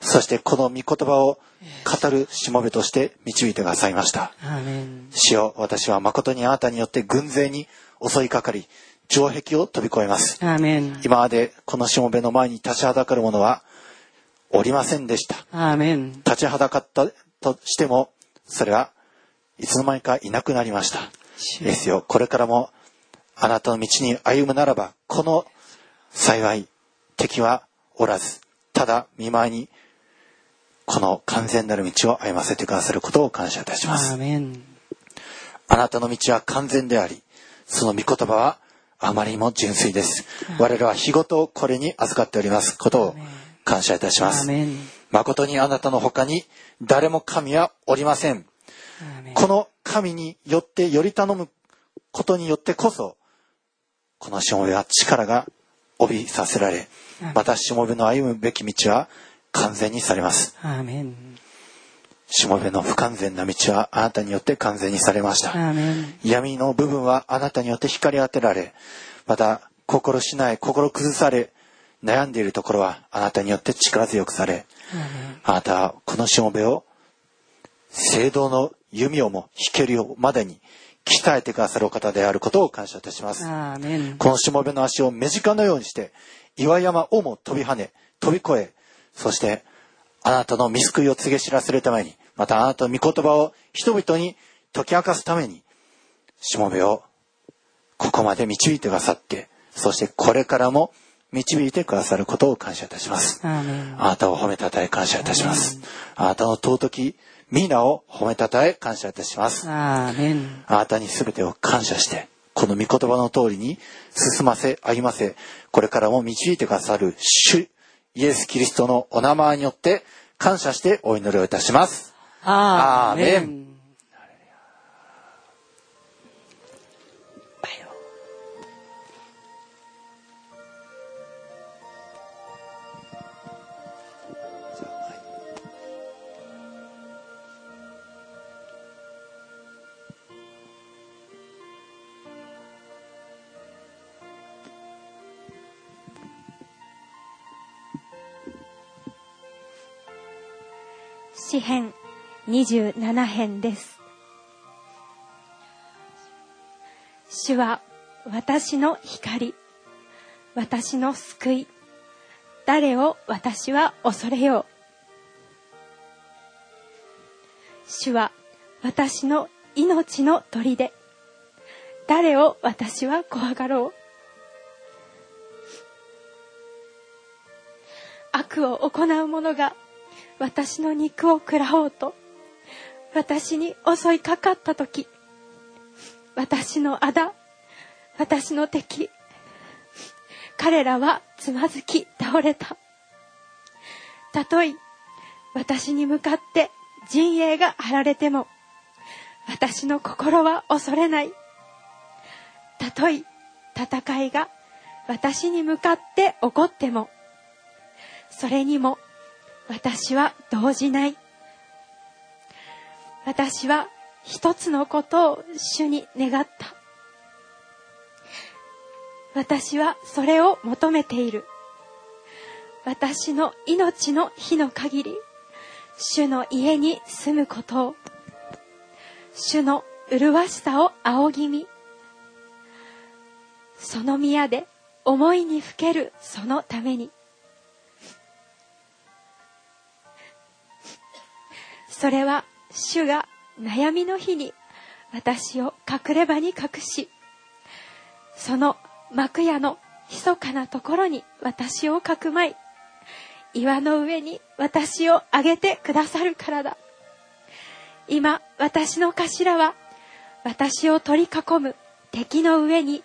そしてこの御言葉を語るしもべとして導いてくださいました。アーメン。主よ、私は誠にあなたによって軍勢に襲いかかり、城壁を飛び越えます。アーメン。今までこのしもべの前に立ちはだかる者はおりませんでした。アーメン。立ちはだかったとしても、それはいつの間にかいなくなりました。ですよ、これからもあなたの道に歩むならば、この幸い敵はおらず、ただ見舞いにこの完全なる道を歩ませてくださることを感謝いたします。アーメン。あなたの道は完全であり、その御言葉はあまりにも純粋です。我らは日ごとこれに預かっておりますことを感謝いたします。誠にあなたの他に誰も神はおりません。この神によってより頼むことによってこそ、このしもべは力が帯びさせられ、またしもべの歩むべき道は完全にされます。アーメン。しもべの不完全な道はあなたによって完全にされました。アーメン。闇の部分はあなたによって光り当てられ、また心しない、心崩され悩んでいるところはあなたによって力強くされ、あなたはこのしもべを聖堂の弓をも引けるようまでに鍛えてくださるお方であることを感謝いたします。アーメン。このしもべの足を目近のようにして、岩山をも飛び跳ね飛び越え、そしてあなたの御救いを告げ知らせるために、またあなたの御言葉を人々に解き明かすために、しもべをここまで導いてくださって、そしてこれからも導いてくださることを感謝いたします。アーメン。あなたを褒めたたえ感謝いたします。あなたの尊き皆を褒めたたえ感謝いたします。アーメン。あなたに全てを感謝して、この御言葉の通りに進ませ歩ませ、これからも導いてくださる主イエスキリストのお名前によって感謝してお祈りをいたします。アーメン。詩編にじゅうなな編です。主は私の光、私の救い、誰を私は恐れよう。主は私の命の砦、誰を私は怖がろう。悪を行う者が私の肉を喰らおうと私に襲いかかったとき、私のあだ、私の敵、彼らはつまずき倒れた。たとえ私に向かって陣営が張られても、私の心は恐れない。たとえ戦いが私に向かって起こっても、それにも私は動じない。私は一つのことを主に願った。私はそれを求めている。私の命の日の限り、主の家に住むことを、主の麗しさを仰ぎ見、その宮で思いにふけるそのために。それは主が悩みの日に私を隠れ場に隠し、その幕屋の密かなところに私をかくまい、岩の上に私をあげてくださるからだ。今私の頭は私を取り囲む敵の上に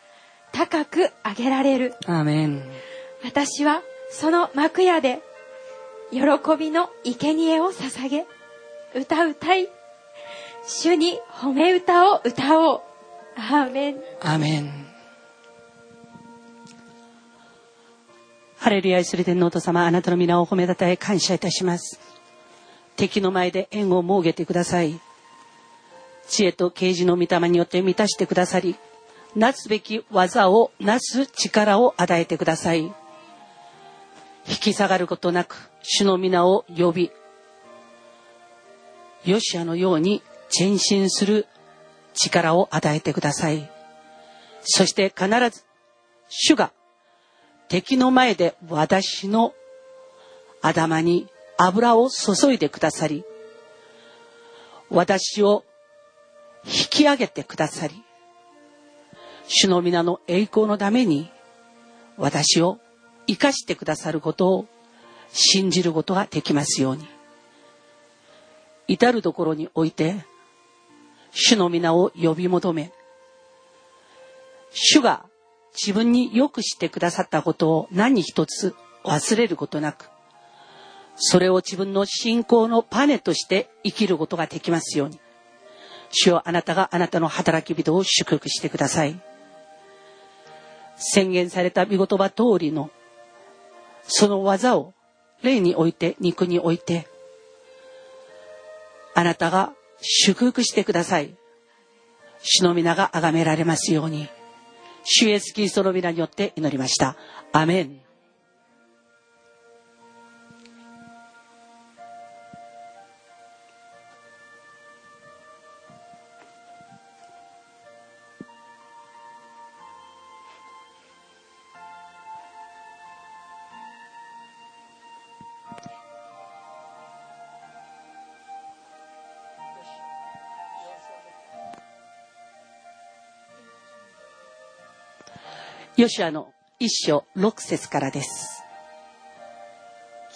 高くあげられる。アーメン。私はその幕屋で喜びの生贄を捧げ、歌歌い、主に褒め歌を歌おう。アーメン。アーメン。ハレルヤ。愛する天皇と様、あなたの皆を褒めたたえ感謝いたします。敵の前で縁を設けてください。知恵と啓示の御霊によって満たしてくださり、なすべき技をなす力を与えてください。引き下がることなく主の皆を呼び、ヨシアのように前進する力を与えてください。そして必ず主が敵の前で私の頭に油を注いでくださり、私を引き上げてくださり、主の皆の栄光のために私を生かしてくださることを信じることができますように。至るところにおいて主の皆を呼び求め、主が自分によくしてくださったことを何一つ忘れることなく、それを自分の信仰の種として生きることができますように。主よ、あなたがあなたの働き人を祝福してください。宣言された御言葉通りのその技を霊において肉においてあなたが祝福してください。主の皆が崇められますように。主イエスキリストの皆によって祈りました。アメン。ヨシュアの一章六節からです。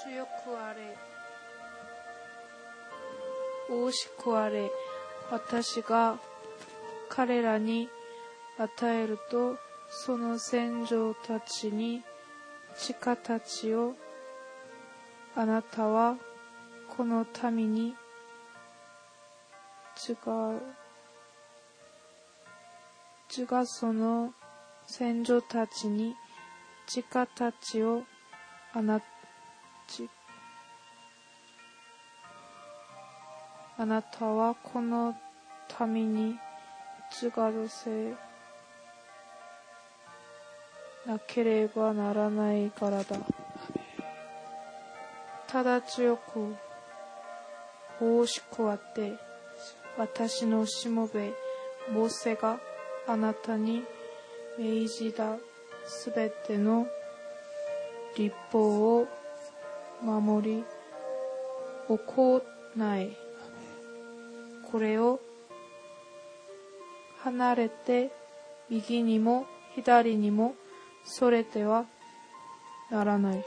強くあれ、大しくあれ、私が彼らに与えると、その戦場たちに地下たちを、あなたはこの民に違う違うその戦場たちに、地下たちを、あな、ち、あなたはこの民に、継がせなければならないからだ。ただ強く、帽子こわて、私のしもべ、ぼせがあなたに命じたすべての律法を守り、行い、これを離れて右にも左にもそれてはならない。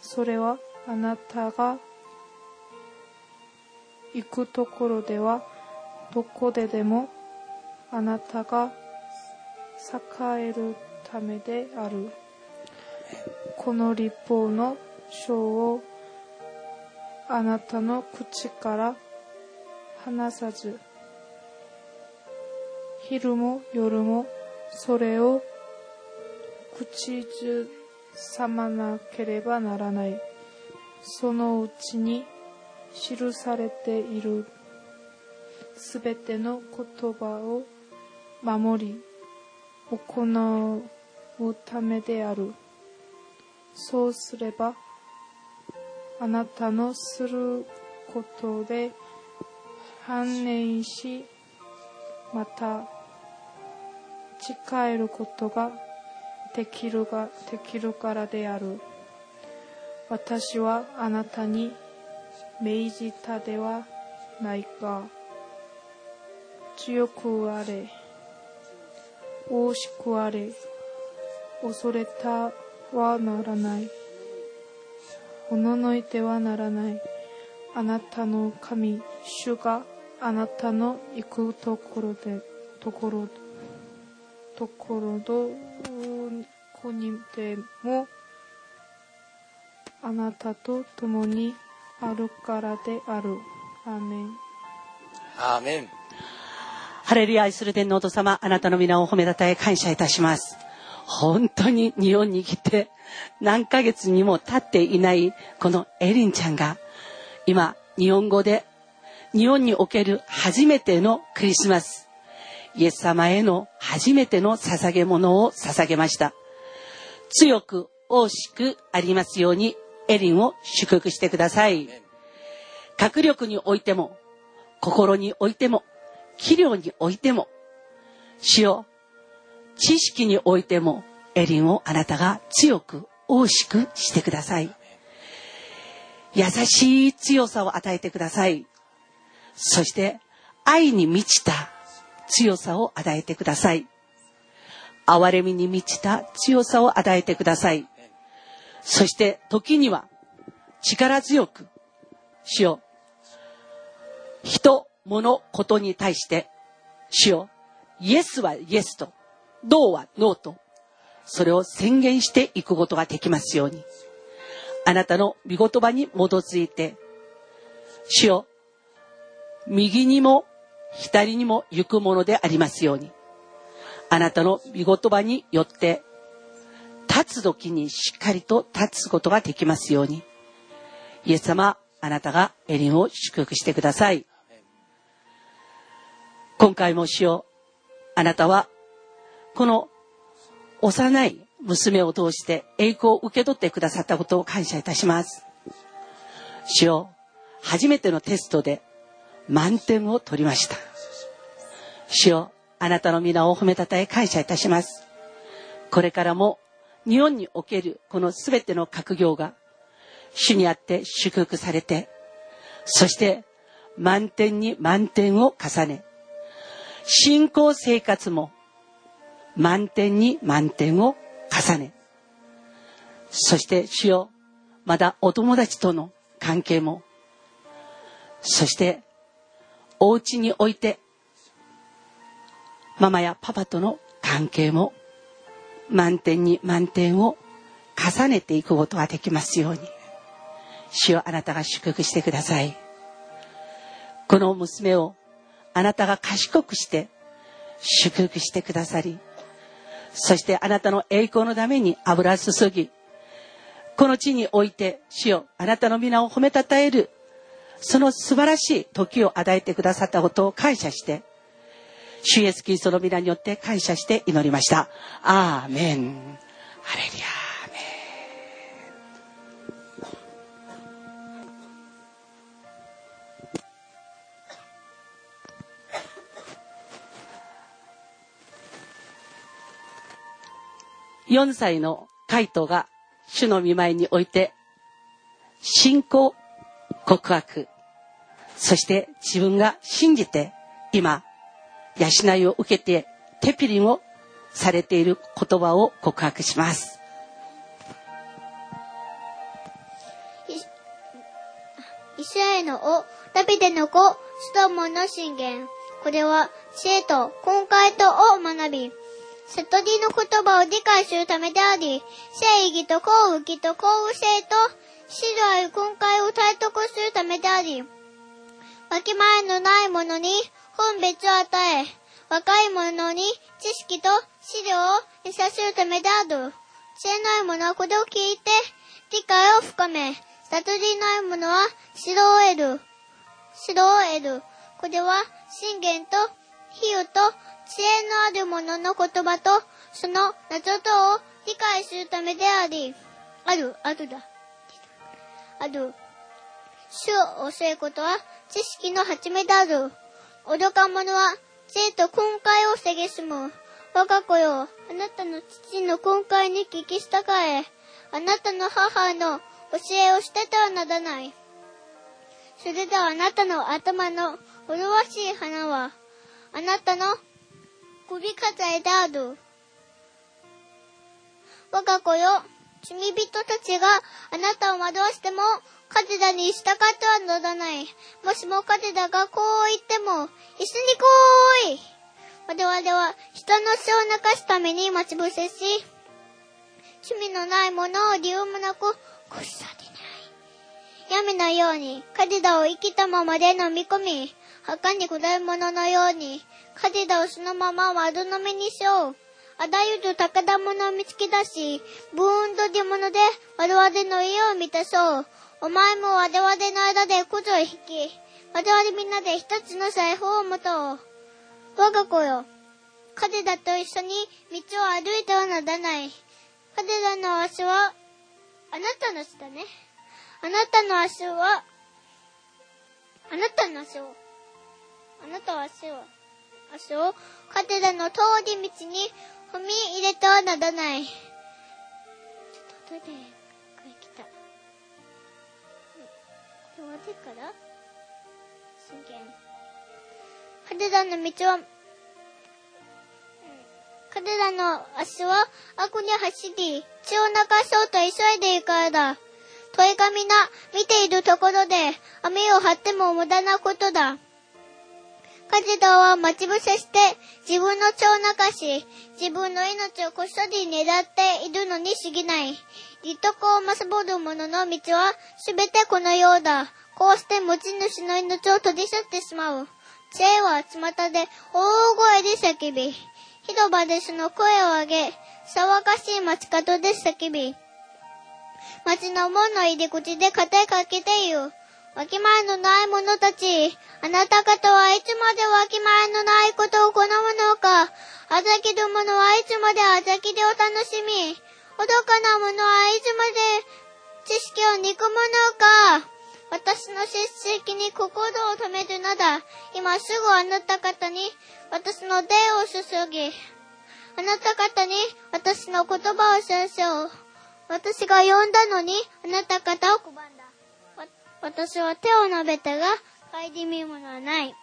それはあなたが行くところではどこででもあなたが栄えるためである。この律法の書をあなたの口から離さず、昼も夜もそれを口ずさまなければならない。そのうちに記されているすべての言葉を守り行うためである。そうすればあなたのすることで繁栄し、また誓えることができるが、できるからである。私はあなたに命じたではないか。強くあれ、大しくあれ、恐れてはならない。おののいてはならない。あなたの神、主があなたの行くところで、ところ、ところどこにでも、あなたと共にあるからである。アーメン。アーメン。ハレルヤ、愛する天皇と様、あなたの皆を褒めたたえ感謝いたします。本当に日本に来て何ヶ月にも経っていないこのエリンちゃんが今日本語で日本における初めてのクリスマス、イエス様への初めての捧げ物を捧げました。強く大しくありますようにエリンを祝福してください。学力においても心においても器量においても、主よ、知識においてもエリンをあなたが強く大しくしてください。優しい強さを与えてください。そして愛に満ちた強さを与えてください。憐れみに満ちた強さを与えてください。そして時には力強く、主よ、人物事に対して、主よ、イエスはイエスと、ノーはノーと、それを宣言していくことができますように。あなたの御言葉に基づいて、主よ、右にも左にも行くものでありますように。あなたの御言葉によって、立つ時にしっかりと立つことができますように。イエス様、あなたがエリンを祝福してください。今回も主よ、あなたはこの幼い娘を通して栄光を受け取ってくださったことを感謝いたします。主よ、初めてのテストで満点を取りました。主よ、あなたの皆を褒めたたえ感謝いたします。これからも日本におけるこのすべての学業が主にあって祝福されて、そして満点に満点を重ね、信仰生活も満点に満点を重ね、そして主よ、まだお友達との関係も、そしてお家においてママやパパとの関係も満点に満点を重ねていくことができますように、主よ、あなたが祝福してください。この娘をあなたが賢くして祝福してくださり、そしてあなたの栄光のために油注ぎ、この地において主よ、あなたの皆を褒めたたえるその素晴らしい時を与えてくださったことを感謝して、主イエスキリストの皆によって感謝して祈りました。アーメン。ハレルヤ。よんさいのカイトが主の御前において信仰告白、そして自分が信じて今養いを受けてテピリンをされている言葉を告白します。イスラエルの王ダビデの子シロモンの箴言、これは知恵と根回とを学び悟りの言葉を理解するためであり、正義と幸運義と幸運性と白い根回を体得するためであり、わきまえのないものに本別を与え、若い者に知識と資料を得させるためである。知れない者はこれを聞いて理解を深め、悟りない者は知ろを得る。知ろを得る。これは信玄と比喩と知恵のある者の言葉とその謎とを理解するためであり、ある、あるだ。ある。主を教えることは知識の始めである。愚か者は知恵と根回をせげすむ。我が子よ、あなたの父の根回に聞き従え、あなたの母の教えを捨ててはならない。それではあなたの頭の麗しい花はあなたの首飾りである。我が子よ、罪人たちがあなたを惑わしても彼らに従ってはならない。もしも彼らがこう言っても、一緒に来い。我々は人の死をなかすために待ち伏せし、罪のないものを理由もなくこっさりない。闇のように彼らを生きたままで飲み込み、墓に下るもののように彼らをそのまま悪飲みにしよう。あらゆる宝物を見つけ出し、ブーンと出物で我々の家を満たそう。お前も我々の間でこぞを引き、我々みんなで一つの財宝を持とう。我が子よ、彼らと一緒に道を歩いてはならない。彼らの足は、あなたの足だね。あなたの足は、あなたの足を、あなたは足を、足を彼らの通り道に踏み入れてはならない。ちょっとトイレ。終わってから真剣彼らの道は、うん、彼らの足は悪に走り血を流そうと急いでいるからだ。問いがみな見ているところで網を張っても無駄なことだ。彼らは待ち伏せして自分の血を流し、自分の命をこっそり狙っているのに過ぎない。利得を貪る者の道はすべてこのようだ。こうして持ち主の命を取り去ってしまう。知恵は巷で大声で叫び、広場でその声を上げ、騒がしい街角で叫び、街の門の入り口で語りかけて言う。わきまえのない者たち、あなた方はいつまでわきまえのないことを好むのか。あざける者はいつまであざきりを楽しみ、愚かな者はいつまで知識を憎むのか。私の叱責に心を止めるなら、今すぐあなた方に私の霊を注ぎ、あなた方に私の言葉を宣称。私が呼んだのにあなた方を拒んだ。私は手を伸べたが顧みものはない。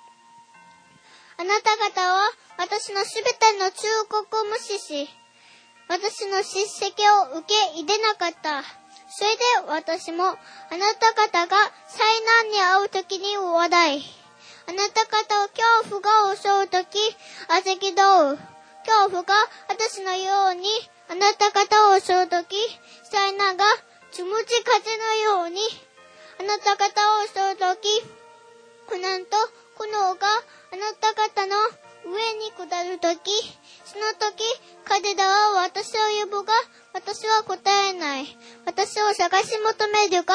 あなた方は私のすべての忠告を無視し、私の叱責を受け入れなかった。それで私もあなた方が災難に遭うときに笑い、あなた方を恐怖が襲うときあぜきどう。恐怖が私のようにあなた方を襲うとき、災難がつむじ風のようにあなた方を襲うとき、苦難と苦悩があなた方の上に下るとき、そのとき彼らは私を呼ぶが私は答えない。私を探し求めるが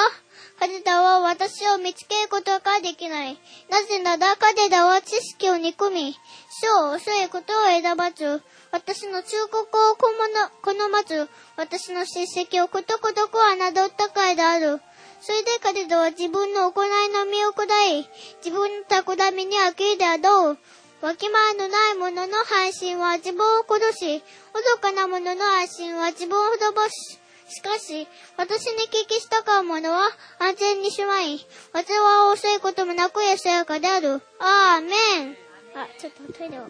彼らは私を見つけることができない。なぜなら彼らは知識を憎み、主を恐れることを選ばず、私の忠告を好まず、私の叱責をことごとく侮ったからである。それで彼らは自分の行いの身を砕い、自分のたこだみに飽きるであろう。わきまえのない者の配信は自分を殺し、愚かな者の配信は自分を滅ぼし、しかし、私に聞きしたかう者は安全にしまい、私は遅いこともなくやさやかである。アーメン。あ、ちょっとトイレを。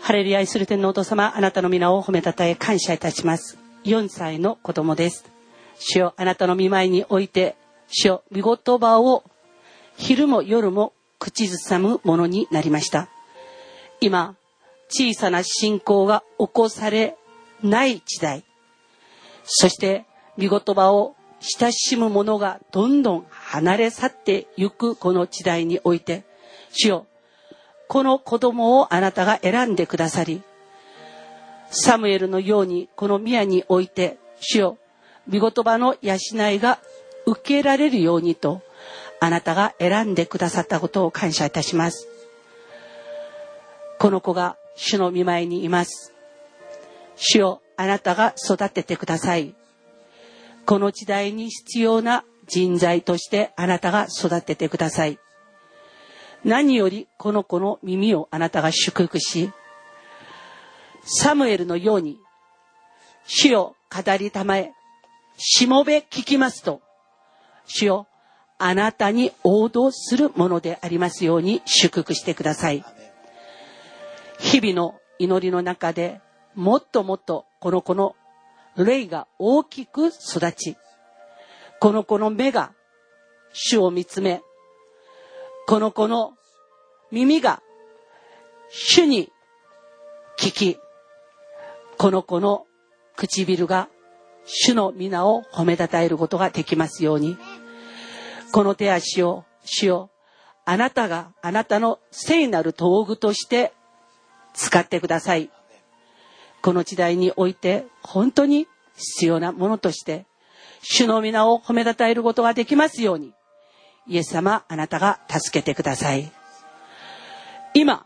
ハレルヤ、愛する天皇お父様、あなたの皆を褒めたたえ感謝いたします。よんさいの子供です。主よ、あなたの御前において、主よ、御言葉を昼も夜も口ずさむものになりました。今、小さな信仰が起こされない時代、そして御言葉を親しむ者がどんどん離れ去ってゆくこの時代において、主よ、この子供をあなたが選んでくださり、サムエルのようにこの宮において、主よ、御言葉の養いが受けられるようにと、あなたが選んでくださったことを感謝いたします。この子が主の御前にいます。主よ、あなたが育ててください。この時代に必要な人材としてあなたが育ててください。何よりこの子の耳をあなたが祝福し、サムエルのように、主を語りたまえ、しもべ聞きますと、主よ、あなたに応答するものでありますように祝福してください。日々の祈りの中で、もっともっとこの子の霊が大きく育ち、この子の目が主を見つめ、この子の耳が主に聞き、この子の唇が主の皆を褒めたたえることができますように、この手足を、主よ、あなたがあなたの聖なる道具として使ってください。この時代において本当に必要なものとして主の皆を褒めたたえることができますように、イエス様、あなたが助けてください。今、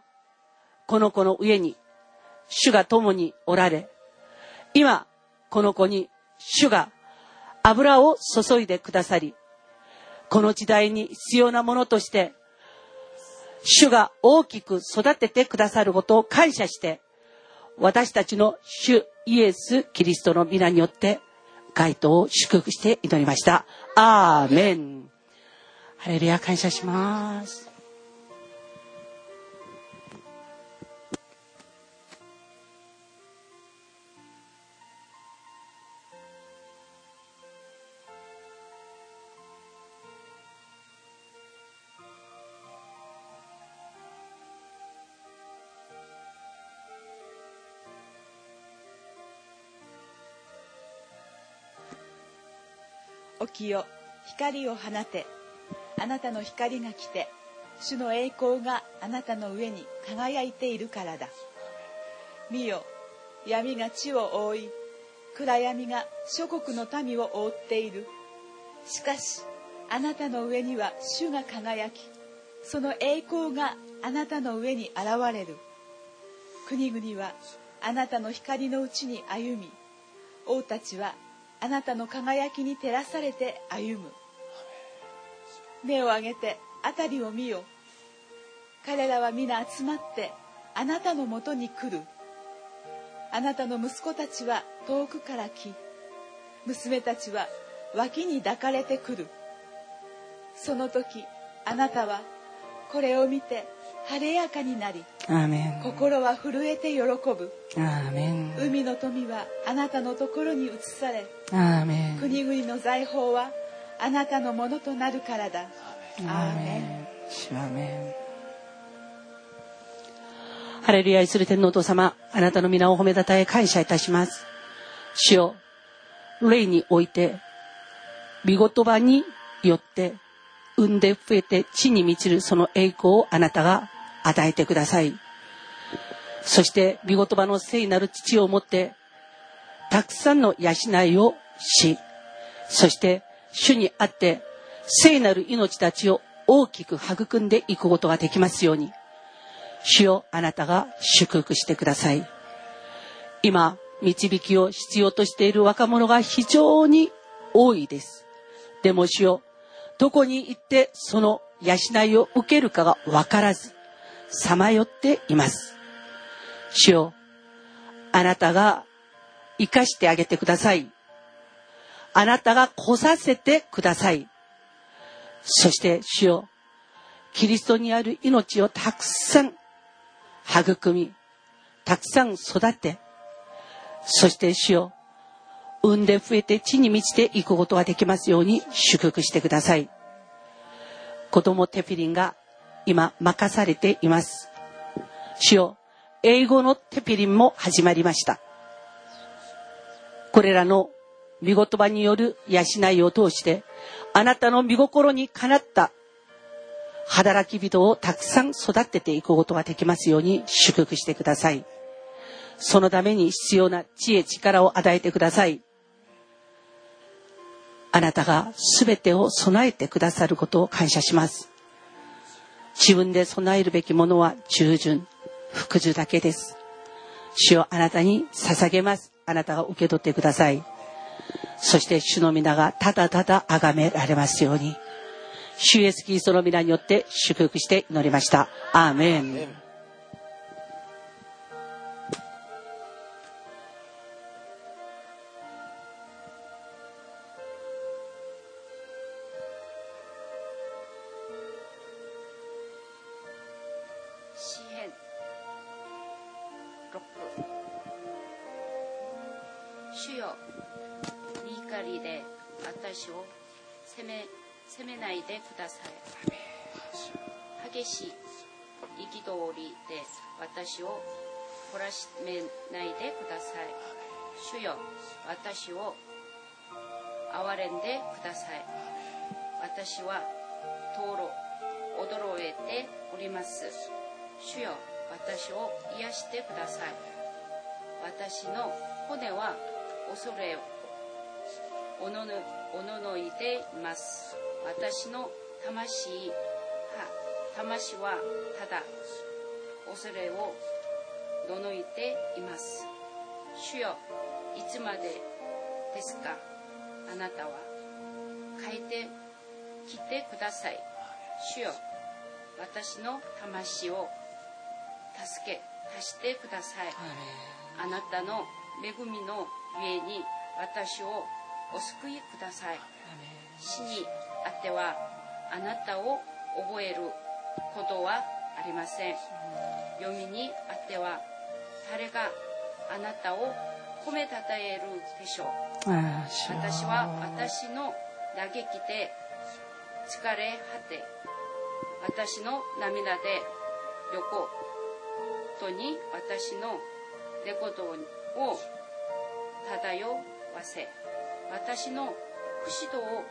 この子の上に主が共におられ、今、この子に主が油を注いでくださり、この時代に必要なものとして主が大きく育ててくださることを感謝して、私たちの主イエス・キリストの皆によって回答を祝福して祈りました。アーメン。ハレルヤ、感謝します。おきよ、光を放て、あなたの光が来て、主の栄光があなたの上に輝いているからだ。見よ、闇が地を覆い、暗闇が諸国の民を覆っている。しかし、あなたの上には主が輝き、その栄光があなたの上に現れる。国々はあなたの光のうちに歩み、王たちはあなたの輝きに照らされて歩む。目を上げて辺りを見よ。彼らは皆集まってあなたのもとに来る。あなたの息子たちは遠くから来、娘たちは脇に抱かれてくる。その時あなたはこれを見て晴れやかになり、アーメン。心は震えて喜ぶ。アーメン。海の富はあなたのところに移され、アーメン。国々の財宝はあなたのものとなるからだ。アーメン。アーメン。ハレルヤ、愛する天皇お父様、あなたの皆を褒めたたえ感謝いたします。主よ、霊において御言葉によって産んで増えて地に満ちるその栄光をあなたが与えてください。そして御言葉の聖なる父をもってたくさんの養いをし、そして主にあって聖なる命たちを大きく育んでいくことができますように、主よ、あなたが祝福してください。今、導きを必要としている若者が非常に多いです。でも主よ、どこに行ってその養いを受けるかが分からず、さまよっています。主よ、あなたが生かしてあげてください。あなたが来させてください。そして主よ、キリストにある命をたくさん育み、たくさん育て、そして主よ、産んで増えて地に満ちていくことができますように祝福してください。子供テフィリンが今任されています。主よ、英語のテフィリンも始まりました。これらの御言葉による養いを通して、あなたの御心にかなった働き人をたくさん育てていくことができますように祝福してください。そのために必要な知恵、力を与えてください。あなたがすべてを備えてくださることを感謝します。自分で備えるべきものは従順、服従だけです。主をあなたに捧げます。あなたが受け取ってください。そして主の皆がただただ崇められますように、主イエスキリストの皆によって祝福して祈りました。アーメン。私を懲らしめないでください。主よ、私を憐れんでください。私は討論、驚いております。主よ、私を癒してください。私の骨は恐れおのの、おののいています。私の魂は、魂はただ恐れをののいています。主よ、いつまでですか。あなたは帰ってきてください。主よ、私の魂を助け足してください。あなたの恵みの上に私をお救いください。死にあってはあなたを覚えることはありません。読みにあっては誰があなたを褒めたたえるでしょう。私は私の嘆きで疲れ果て、私の涙で横とに私の出事を漂わせ、私の苦しどを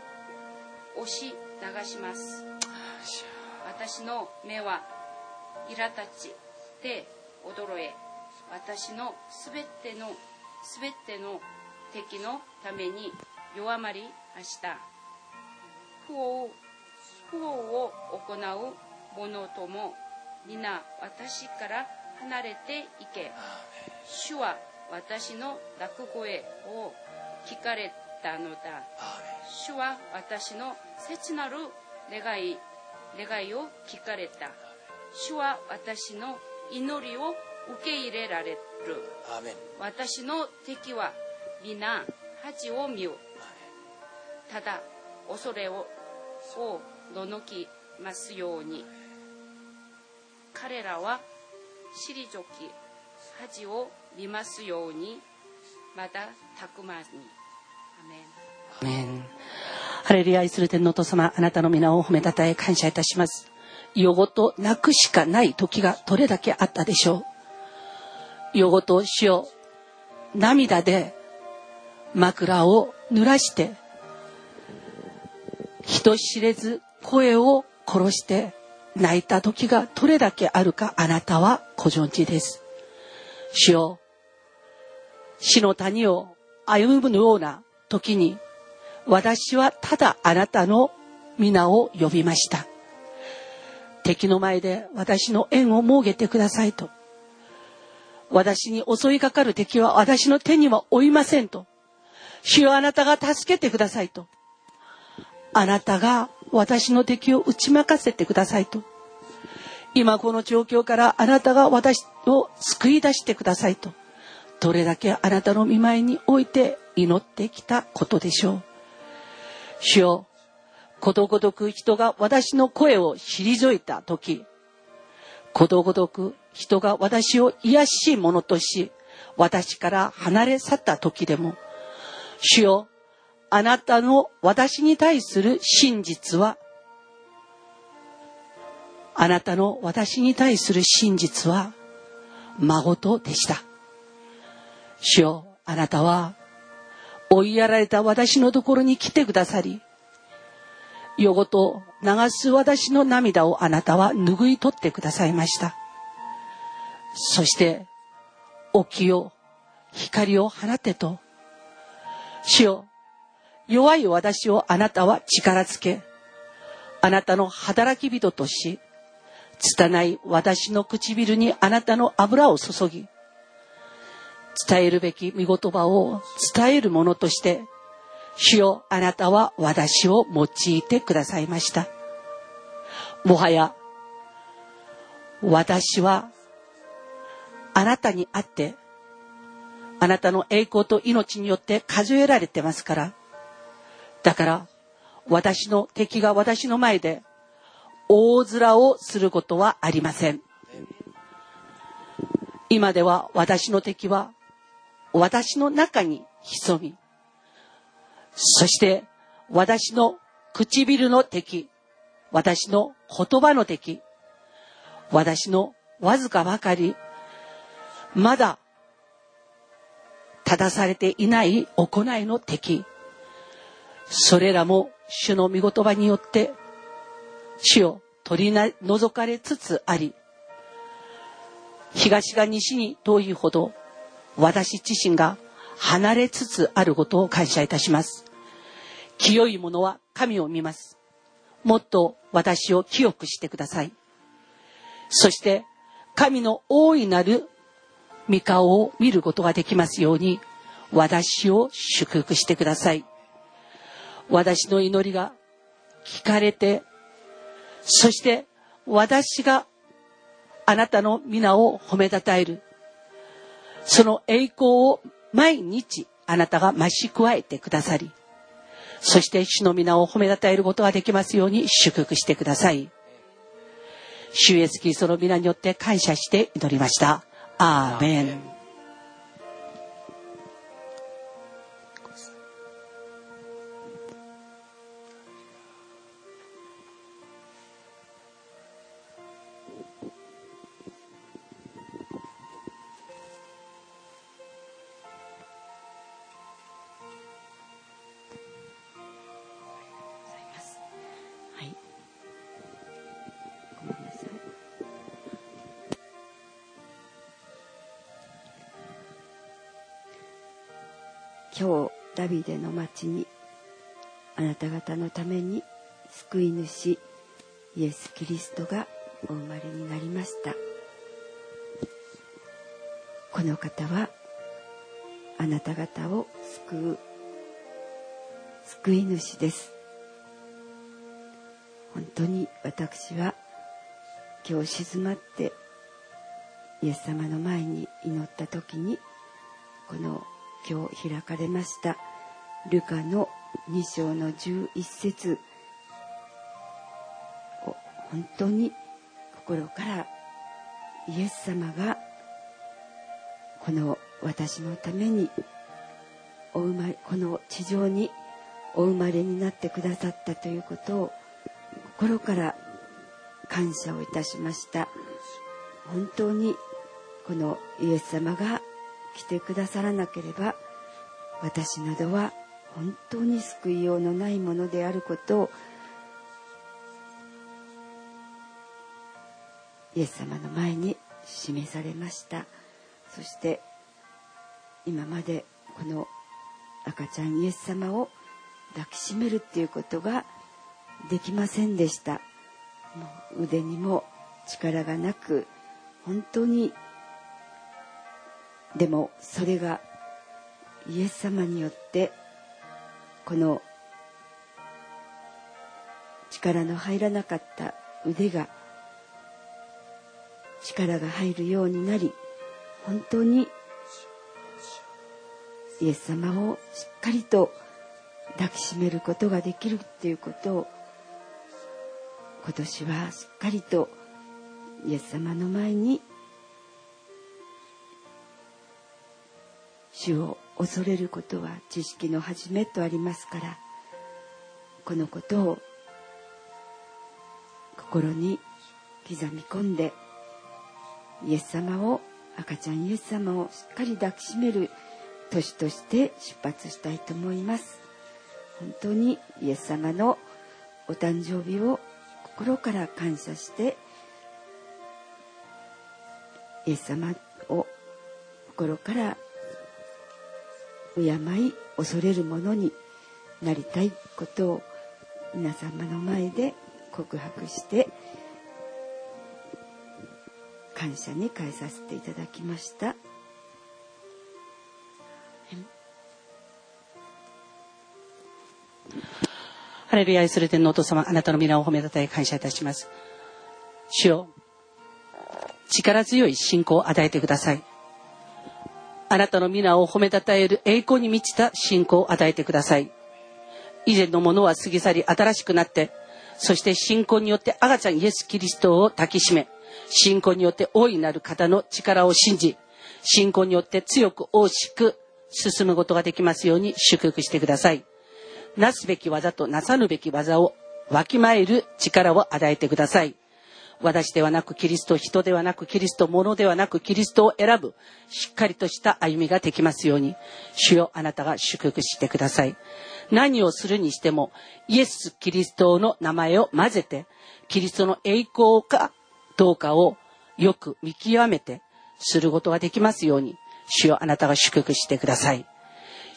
押し流します。私の目は苛立ちで驚え、私のすべてのすべての敵のために弱まりました。不法不法を行う者とも皆私から離れていけ。主は私の泣く声を聞かれたのだ。主は私の切なる願い願いを聞かれた。主は私の祈りを受け入れられる。アーメン。私の敵は皆恥を見よ。ただ恐れをののきますように。彼らは退き恥を見ますように。またたくまに。アーメン。アーメン。ハレルヤ。愛する天のお父様、あなたの皆を褒めたたえ感謝いたします。夜ごと泣くしかない時がどれだけあったでしょう。夜ごと主よ、涙で枕を濡らして、人知れず声を殺して泣いた時がどれだけあるか、あなたはご存知です。主よ、死の谷を歩むような時に、私はただあなたの皆を呼びました。敵の前で私の縁を設げてくださいと。私に襲いかかる敵は私の手には負いませんと。主よ、あなたが助けてくださいと。あなたが私の敵を打ち負かせてくださいと、今この状況からあなたが私を救い出してくださいと、どれだけあなたの御前において祈ってきたことでしょう。主よ、ことごとく人が私の声を退いたとき、ことごとく人が私を卑しいものとし、私から離れ去ったときでも、主よ、あなたの私に対する真実は、あなたの私に対する真実は、まことでした。主よ、あなたは、追いやられた私のところに来てくださり、夜ごと流す私の涙をあなたは拭い取ってくださいました。そして、沖よ、光を放てと、主よ、弱い私をあなたは力づけ、あなたの働き人とし、拙い私の唇にあなたの油を注ぎ、伝えるべき御言葉を伝えるものとして、主よ、あなたは私を用いてくださいました。もはや、私は、あなたにあって、あなたの栄光と命によって数えられてますから、だから、私の敵が私の前で、大面をすることはありません。今では私の敵は、私の中に潜み、そして私の唇の敵、私の言葉の敵、私のわずかばかりまだ正されていない行いの敵、それらも主の御言葉によって主を取り除かれつつあり、東が西に遠いほど私自身が離れつつあることを感謝いたします。清い者は神を見ます。もっと私を清くしてください。そして神の大いなる御顔を見ることができますように、私を祝福してください。私の祈りが聞かれて、そして私があなたの皆を褒めたたえる、その栄光を毎日あなたが増し加えてくださり、そして主の皆を褒めたたえることができますように祝福してください。主イエスキリストの皆によって感謝して祈りました。アーメン。今日ダビデの町にあなた方のために救い主イエス・キリストがお生まれになりました。この方はあなた方を救う救い主です。本当に私は今日静まってイエス様の前に祈った時に、この今日開かれましたルカのに章のじゅういち節を本当に心から、イエス様がこの私のためにお生まれ、この地上にお生まれになってくださったということを心から感謝をいたしました。本当にこのイエス様が来てくださらなければ、私などは本当に救いようのないものであることをイエス様の前に示されました。そして今までこの赤ちゃんイエス様を抱きしめるっていうことができませんでした。もう腕にも力がなく、本当に、でもそれがイエス様によって、この力の入らなかった腕が力が入るようになり、本当にイエス様をしっかりと抱きしめることができるっていうことを、今年はしっかりとイエス様の前に主を恐れることは知識の始めとありますから、このことを心に刻み込んで、イエス様を、赤ちゃんイエス様をしっかり抱きしめる年として出発したいと思います。本当にイエス様のお誕生日を心から感謝して、イエス様を心から敬い恐れるものになりたいことを皆様の前で告白して感謝に変えさせていただきました。ハレルヤ、愛する天のお父様、あなたの皆を褒めたたえ感謝いたします。主よ、力強い信仰を与えてください。あなたの皆を褒めたたえる栄光に満ちた信仰を与えてください。以前のものは過ぎ去り新しくなって、そして信仰によって赤ちゃんイエスキリストを抱きしめ、信仰によって大いなる方の力を信じ、信仰によって強く大しく進むことができますように祝福してください。なすべき技となさぬべき技をわきまえる力を与えてください。私ではなくキリスト、人ではなくキリスト、物ではなくキリストを選ぶしっかりとした歩みができますように、主よ、あなたが祝福してください。何をするにしてもイエス・キリストの名前を混ぜて、キリストの栄光かどうかをよく見極めてすることができますように、主よ、あなたが祝福してください。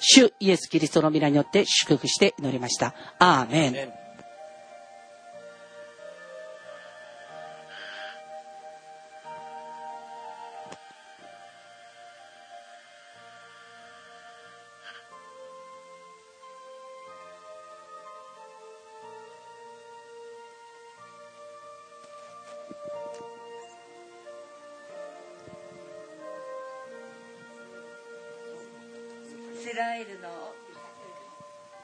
主イエス・キリストの皆によって祝福して祈りました。アーメン。イスラエルの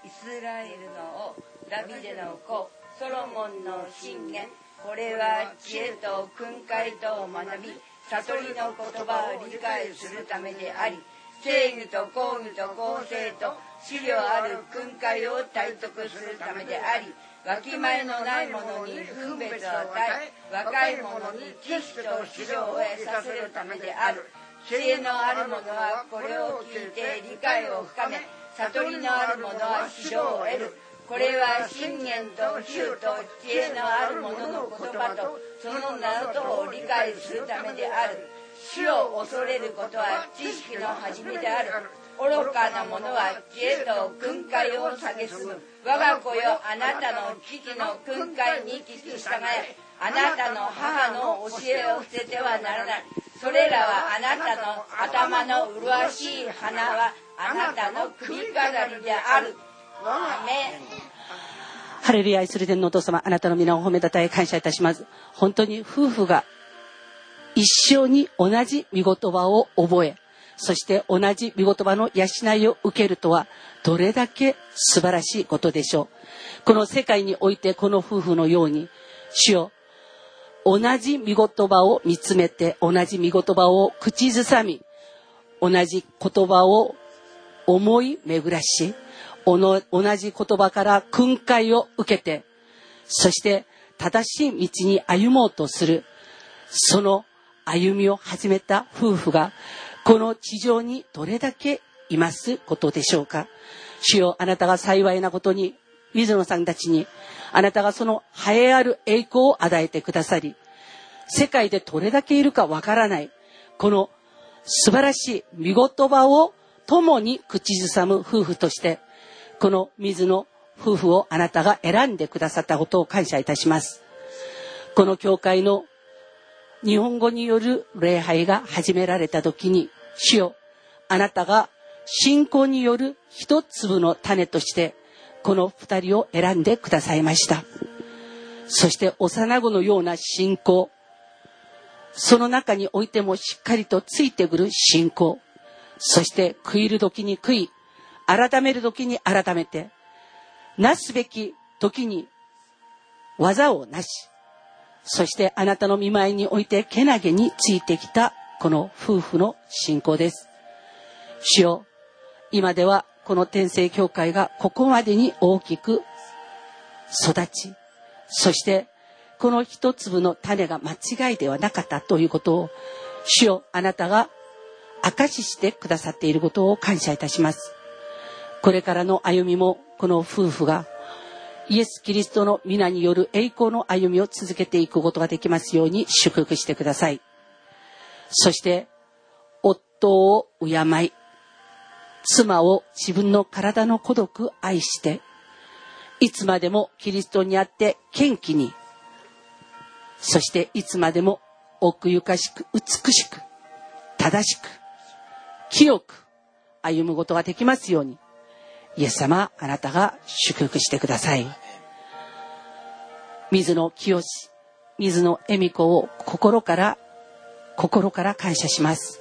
イスラエルのダビデの子ソロモンの箴言、これは知恵と訓戒とを学び、悟りの言葉を理解するためであり、正義と公義と公正と思慮ある訓戒を体得するためであり、わきまえのない者に分別を与え、若い者に知識と知識を得させるためである。知恵のある者はこれを聞いて理解を深め、悟りのある者は指導を得る。これは信念と比喩と知恵のある者の言葉とその名とを理解するためである。主を恐れることは知識の始めである。愚かな者は知恵と訓戒を下げすむ。我が子よ、あなたの父の訓戒に聞き従え、あなたの母の教えを捨ててはならない。それらはあなたの頭の麗しい花はあなたの首飾りである。アーメン。ハレルヤ、愛する天のお父様、あなたの皆を褒めたたえ感謝いたします。本当に夫婦が一生に同じ御言葉を覚え、そして同じ御言葉の養いを受けるとはどれだけ素晴らしいことでしょう。この世界においてこの夫婦のように、主よ、同じ御言葉を見つめて、同じ御言葉を口ずさみ、同じ言葉を思い巡らし、おの同じ言葉から訓戒を受けて、そして正しい道に歩もうとする、その歩みを始めた夫婦がこの地上にどれだけいますことでしょうか。主よ、あなたが幸いなことに水野さんたちに、あなたがその栄えある栄光を与えてくださり、世界でどれだけいるかわからないこの素晴らしい御言葉を共に口ずさむ夫婦として、この水野夫婦をあなたが選んでくださったことを感謝いたします。この教会の日本語による礼拝が始められた時に、主よ、あなたが信仰による一粒の種としてこの二人を選んでくださいました。そして幼子のような信仰、その中においてもしっかりとついてくる信仰、そして悔いる時に悔い、改める時に改めて、なすべき時に技をなし、そしてあなたの見舞いにおいてけなげについてきたこの夫婦の信仰です。主よ、今ではこの天聖教会がここまでに大きく育ち、そしてこの一粒の種が間違いではなかったということを、主よ、あなたが証ししてくださっていることを感謝いたします。これからの歩みもこの夫婦がイエス・キリストの皆による栄光の歩みを続けていくことができますように祝福してください。そして夫を敬い、妻を自分の体の孤独愛して、いつまでもキリストにあって謙虚に、そしていつまでも奥ゆかしく美しく正しく清く歩むことができますように、イエス様、あなたが祝福してください。水野清、水野恵美子を心から心から感謝します。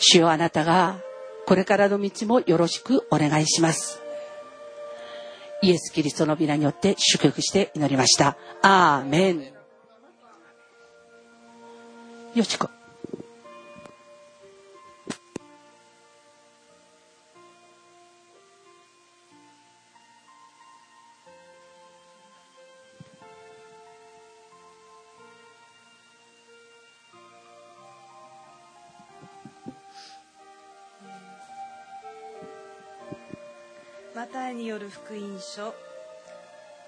主よ、あなたがこれからの道もよろしくお願いします。イエスキリストの皆によって祝福して祈りました。アーメン。よしこマタイによる福音書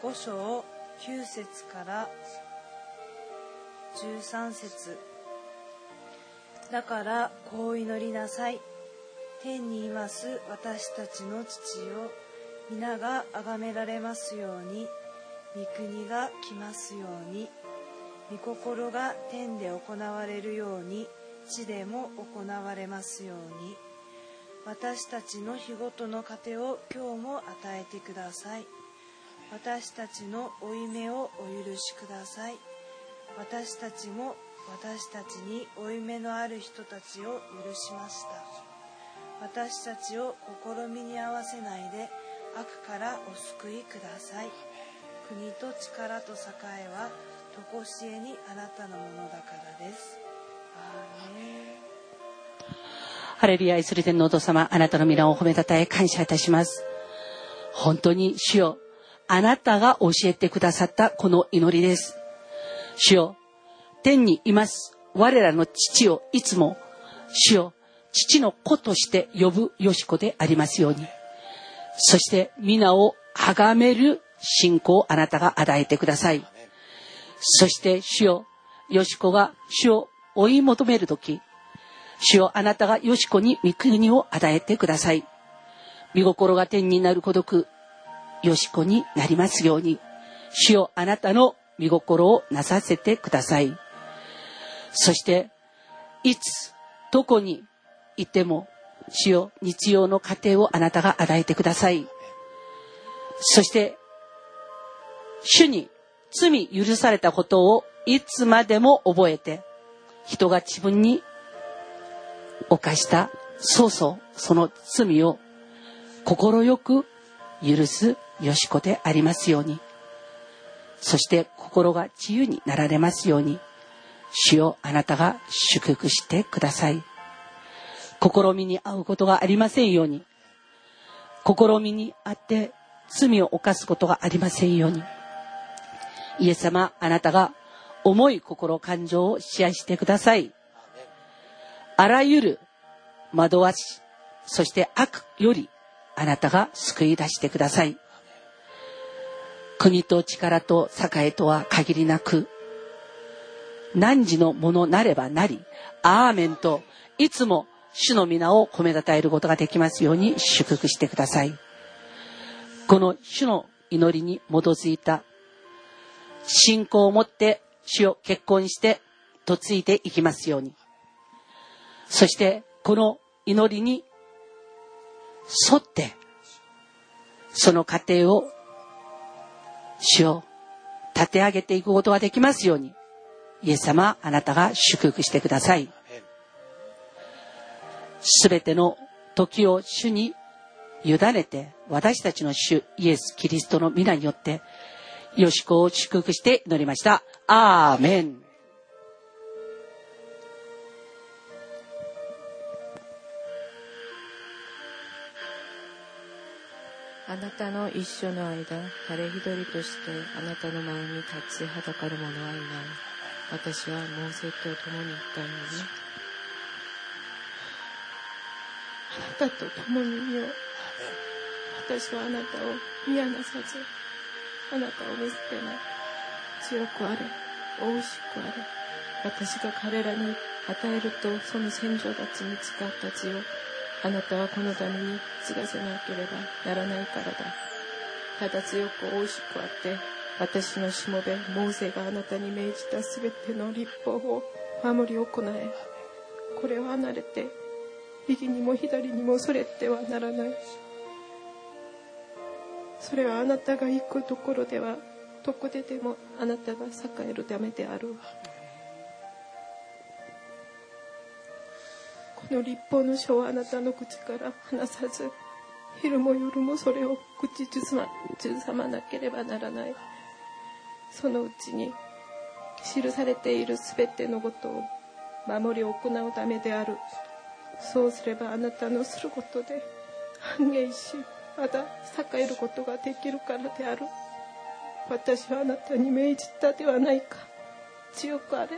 ご章きゅう節からじゅうさん節。だからこう祈りなさい。天にいます私たちの父よ、皆が崇められますように、御国が来ますように、御心が天で行われるように、地でも行われますように。私たちの日ごとの糧を今日も与えてください。私たちの負い目をお許しください。私たちも私たちに負い目のある人たちを許しました。私たちを試みに合わせないで、悪からお救いください。国と力と栄えはとこしえにあなたのものだからです。アーメン。ハレルヤ、愛する天のお父様、あなたの皆を褒めたたえ感謝いたします。本当に主よ、あなたが教えてくださったこの祈りです。主よ、天にいます我らの父をいつも主よ、父の子として呼ぶよしこでありますように、そして皆を崇める信仰をあなたが与えてください。そして主よ、よしこが主を追い求めるとき、主よ、あなたがよしこに御国を与えてください。御心が天になる孤独、よしこになりますように、主よ、あなたの御心をなさせてください。そしていつどこにいても主よ、日曜の家庭をあなたが与えてください。そして主に罪許されたことをいつまでも覚えて、人が自分に犯したそうそうその罪を心よく許すよしこでありますように、そして心が自由になられますように、主よ、あなたが祝福してください。試みに遭うことがありませんように、試みにあって罪を犯すことがありませんように、イエス様、あなたが重い心感情を支配してください。あらゆる惑わし、そして悪よりあなたが救い出してください。国と力と栄とは限りなく、汝のものなればなり、アーメンといつも主の皆を褒めたたえることができますように祝福してください。この主の祈りに基づいた信仰を持って主を結婚して嫁いでいきますように、そしてこの祈りに沿ってその過程を主を立て上げていくことができますように、イエス様、あなたが祝福してください。すべての時を主に委ねて、私たちの主イエス・キリストの皆によってよしこを祝福して祈りました。アーメン。あなたの一緒の間、誰一人としてあなたの前に立ちはだかる者はいない。私はモーセと共に行ったのに、あなたと共にいよう。私はあなたを見放さず、あなたを見捨てない。強くあれ、おいしくあれ。私が彼らに与えると、その先祖たちに誓った地を、あなたはこのために継がせなければならないからだ。ただ強くおいしくあって、私のしもべ、モーセがあなたに命じたすべての律法を守り行え。これを離れて、右にも左にもそれてはならない。それはあなたが行くところでは、どこででもあなたが栄えるためである。この律法の書はあなたの口から離さず、昼も夜もそれを口ずさまなければならない。そのうちに記されているすべてのことを守り行うためである。そうすればあなたのすることで繁栄し、まだ栄えることができるからである。私はあなたに命じたではないか。強くあれ、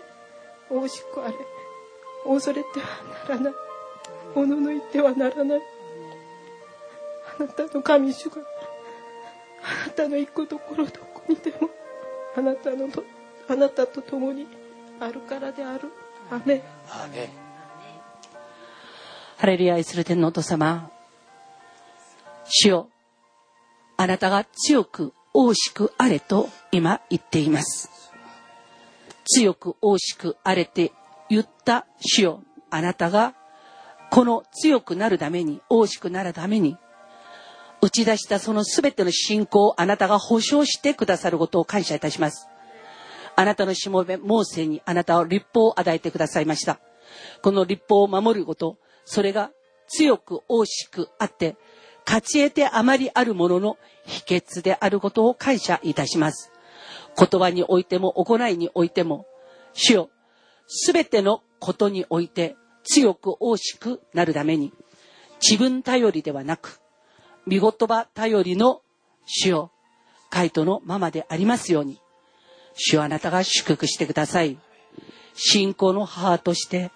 おいしくあれ。恐れてはならない。おののいてはならない。あなたの神主が、あなたの行くところどこにでも、あなたのと、あなたと共にあるからである。アメン。アメン。ハレルヤ、愛する天のお父様、主よ、あなたが強く大しくあれと今言っています。強く大しくあれて言った主よ、あなたがこの強くなるために、大しくなるために打ち出したそのすべての信仰を、あなたが保証してくださることを感謝いたします。あなたのしもべモーセに、あなたは律法を与えてくださいました。この律法を守ること、それが強く大しくあって勝ち得てあまりあるものの秘訣であることを感謝いたします。言葉においても行いにおいても、主よ、すべてのことにおいて強く大しくなるために、自分頼りではなく御言葉頼りの主よ、カイトのママでありますように、主よ、あなたが祝福してください。信仰の母として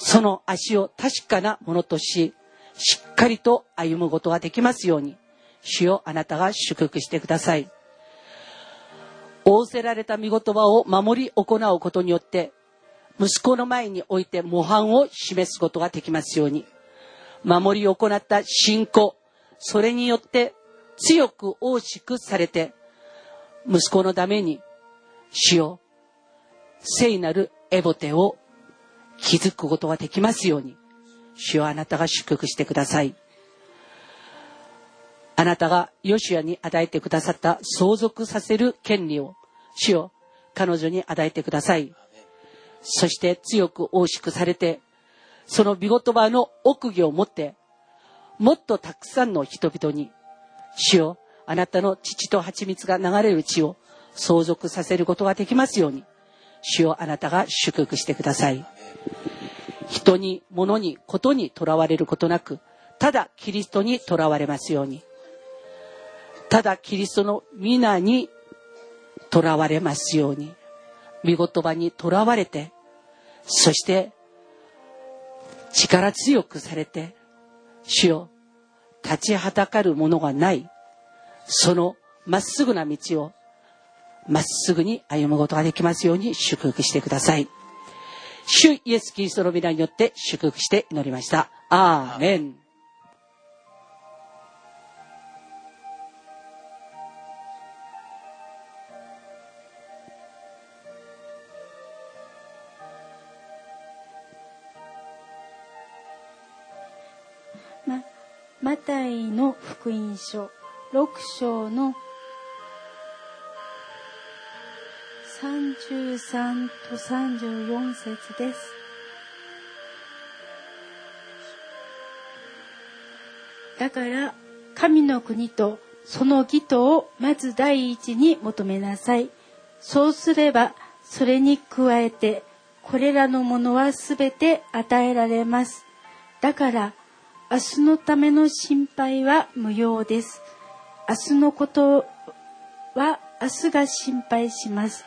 その足を確かなものとし、しっかりと歩むことができますように、主よ、あなたが祝福してください。仰せられた御言葉を守り行うことによって、息子の前において模範を示すことができますように、守り行った信仰、それによって強く大しくされて、息子のために主よ、聖なるエボテを築くことができますように、主よ、あなたが祝福してください。あなたがヨシュアに与えてくださった相続させる権利を、主よ、彼女に与えてください。そして強く大しくされて、その御言葉の奥義を持って、もっとたくさんの人々に、主よ、あなたの乳と蜂蜜が流れる地を相続させることができますように、主よ、あなたが祝福してください。人に、物に、ことにとらわれることなく、ただキリストにとらわれますように。ただキリストの皆にとらわれますように。御言葉にとらわれて、そして力強くされて、主よ、立ちはだかるものがない、そのまっすぐな道をまっすぐに歩むことができますように祝福してください。主イエスキリストの皆によって祝福して祈りました。アーメン。ま、マタイの福音書ろく章のさんじゅうさんとさんじゅうよん節です。だから神の国とその義とをまず第一に求めなさい。そうすればそれに加えてこれらのものはすべて与えられます。だから明日のための心配は無用です。明日のことは明日が心配します。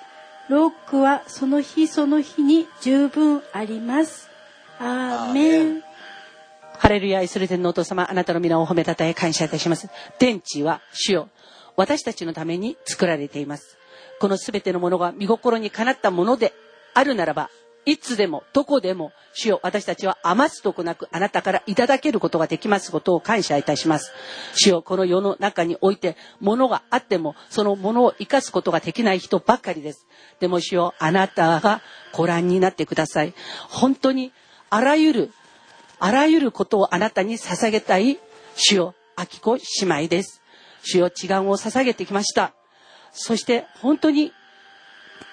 労苦はその日その日に十分あります。アーメン。ハレルヤ。愛する天皇お父様、あなたの皆を褒めたたえ感謝いたします。天地は主よ、私たちのために作られています。このすべてのものが御心にかなったものであるならば、いつでもどこでも主よ、私たちは余すとこなくあなたからいただけることができますことを感謝いたします。主よ、この世の中において物があってもその物を生かすことができない人ばかりです。でも主よ、あなたがご覧になってください。本当にあらゆるあらゆることをあなたに捧げたい主よ、秋子姉妹です。主よ、誓願を捧げてきました。そして本当に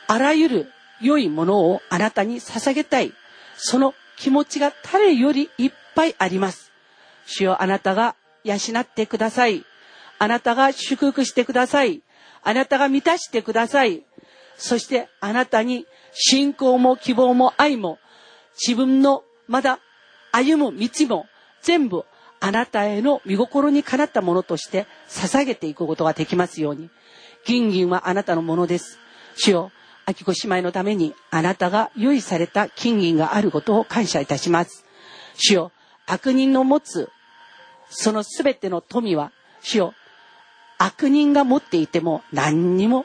あらゆる良いものをあなたに捧げたい、その気持ちが誰よりいっぱいあります。主よ、あなたが養ってください。あなたが祝福してください。あなたが満たしてください。そしてあなたに信仰も希望も愛も自分のまだ歩む道も全部あなたへの御心にかなったものとして捧げていくことができますように。金銀はあなたのものです。主よ、秋子姉妹のためにあなたが用意された金銀があることを感謝いたします。主よ、悪人の持つそのすべての富は主よ、悪人が持っていても何にも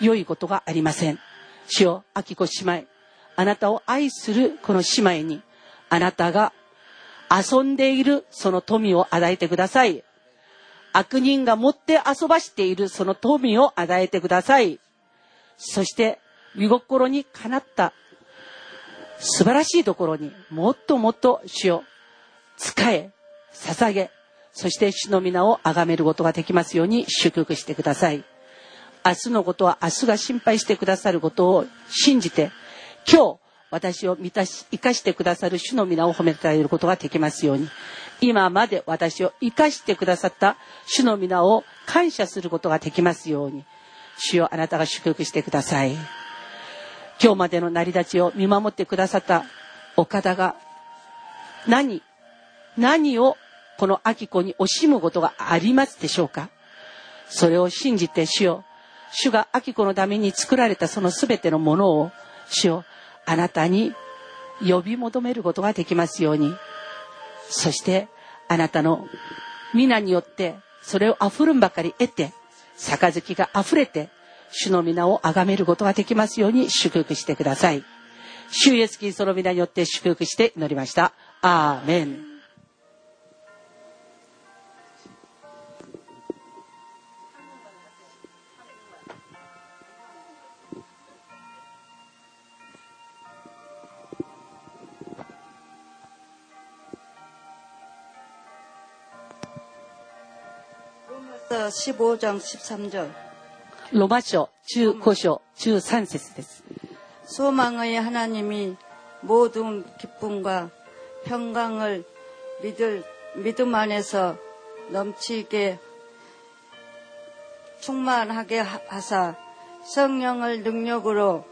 良いことがありません。主よ、秋子姉妹、あなたを愛するこの姉妹にあなたが遊んでいるその富を与えてください。悪人が持って遊ばしているその富を与えてください。そして御心にかなった素晴らしいところにもっともっと主を使え、捧げ、そして主の皆を崇めることができますように祝福してください。明日のことは明日が心配してくださることを信じて、今日私を満たし生かしてくださる主の皆を褒めたえることができますように。今まで私を生かしてくださった主の皆を感謝することができますように。主よ、あなたが祝福してください。今日までの成り立ちを見守ってくださったお方が何何をこの秋子に惜しむことがありますでしょうか。それを信じて主よ、主が秋子のために作られたそのすべてのものを主よ、あなたに呼び求めることができますように。そしてあなたの皆によってそれをあふるんばかり得て、杯があふれて主の皆を崇めることができますように祝福してください。主イエスキリストの皆によって祝福して祈りました。アーメン。십오 장 십삼 절 로마서 십구 장 십삼 절です。 소망의 하나님이 모든 기쁨과 평강을 믿을, 믿음 안에서 넘치게 충만하게 하사 성령을 능력으로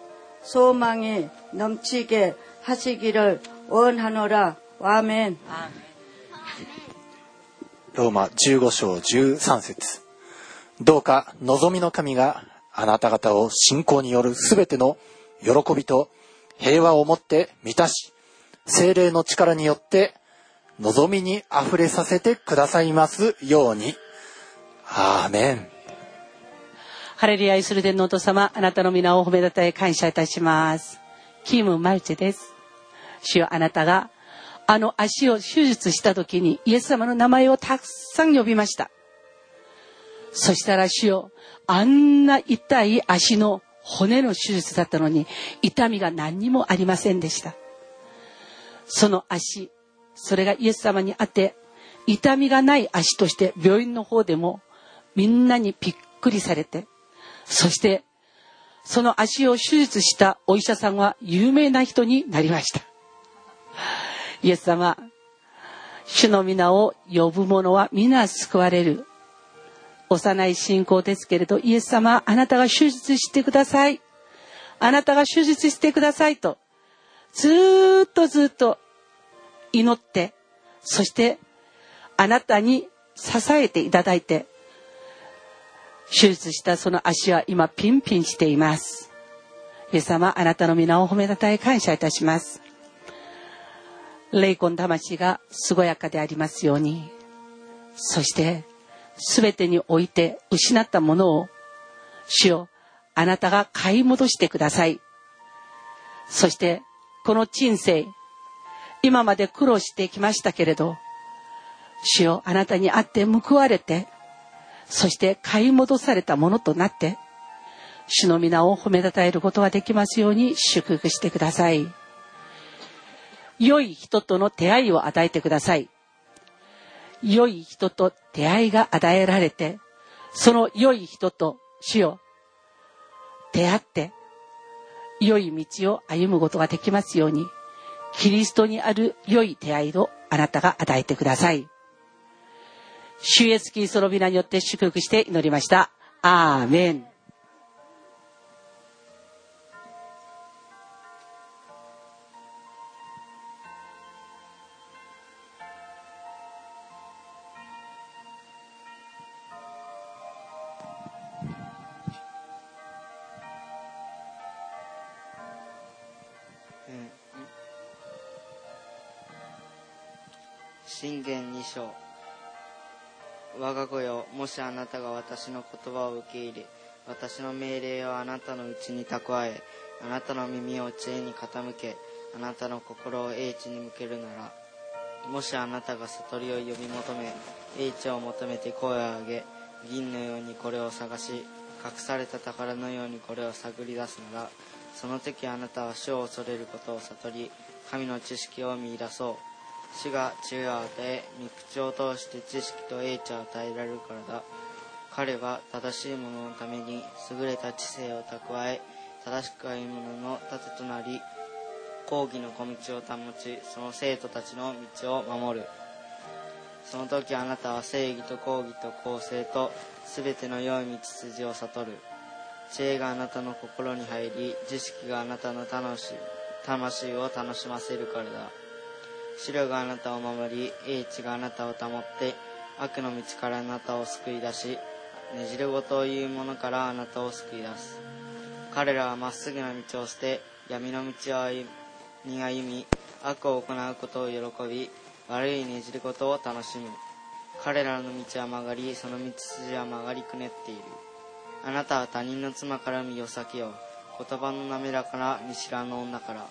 소망이 넘치게 하시기를 원하노라. 아멘. 로마 십오 장 십삼 절。どうか望みの神があなた方を信仰によるすべての喜びと平和をもって満たし、聖霊の力によって望みにあふれさせてくださいますように。アーメン。ハレルヤ。愛する天皇お父様、あなたの皆を褒めたたえ感謝いたします。キム・マルチェです。主よ、あなたがあの足を手術した時にイエス様の名前をたくさん呼びました。そしたら主よ、あんな痛い足の骨の手術だったのに痛みが何にもありませんでした。その足、それがイエス様にあって、痛みがない足として病院の方でもみんなにびっくりされて、そしてその足を手術したお医者さんは有名な人になりました。イエス様、主の皆を呼ぶ者は皆救われる。幼い信仰ですけれど、イエス様、あなたが手術してください、あなたが手術してくださいとずっとずっと祈って、そしてあなたに支えていただいて、手術したその足は今ピンピンしています。イエス様、あなたの皆を褒めたたえ感謝いたします。霊魂魂が健やかでありますように、そしてすべてにおいて失ったものを、主よ、あなたが買い戻してください。そしてこの人生、今まで苦労してきましたけれど、主よ、あなたにあって報われて、そして買い戻されたものとなって、主の皆を褒めたたえることができますように祝福してください。良い人との出会いを与えてください。良い人と出会いが与えられて、その良い人と主よ出会って、良い道を歩むことができますように、キリストにある良い出会いをあなたが与えてください。主イエスキリストの皆によって祝福して祈りました。アーメン。箴言に章。我が子よ、もしあなたが私の言葉を受け入れ、私の命令をあなたのうちに蓄え、あなたの耳を知恵に傾け、あなたの心を英知に向けるなら、もしあなたが悟りを呼び求め、英知を求めて声を上げ、銀のようにこれを探し、隠された宝のようにこれを探り出すなら、その時あなたは主を恐れることを悟り、神の知識を見出そう。主が知恵を与え、御口を通して知識と英知を与えられるからだ。彼は正しい者のために優れた知性を蓄え、正しく歩む者の盾となり、公義の小道を保ち、その生徒たちの道を守る。その時あなたは正義と公義と公正とすべての良い道筋を悟る。知恵があなたの心に入り、知識があなたの魂を楽しませるからだ。知恵があなたを守り、英知があなたを保って、悪の道からあなたを救い出し、ねじれごとを言う者からあなたを救い出す。彼らはまっすぐな道を捨て、闇の道に歩み、悪を行うことを喜び、悪いねじれごとを楽しむ。彼らの道は曲がり、その道筋は曲がりくねっている。あなたは他人の妻から身を避けよう。言葉の滑らかな見知らぬ女から。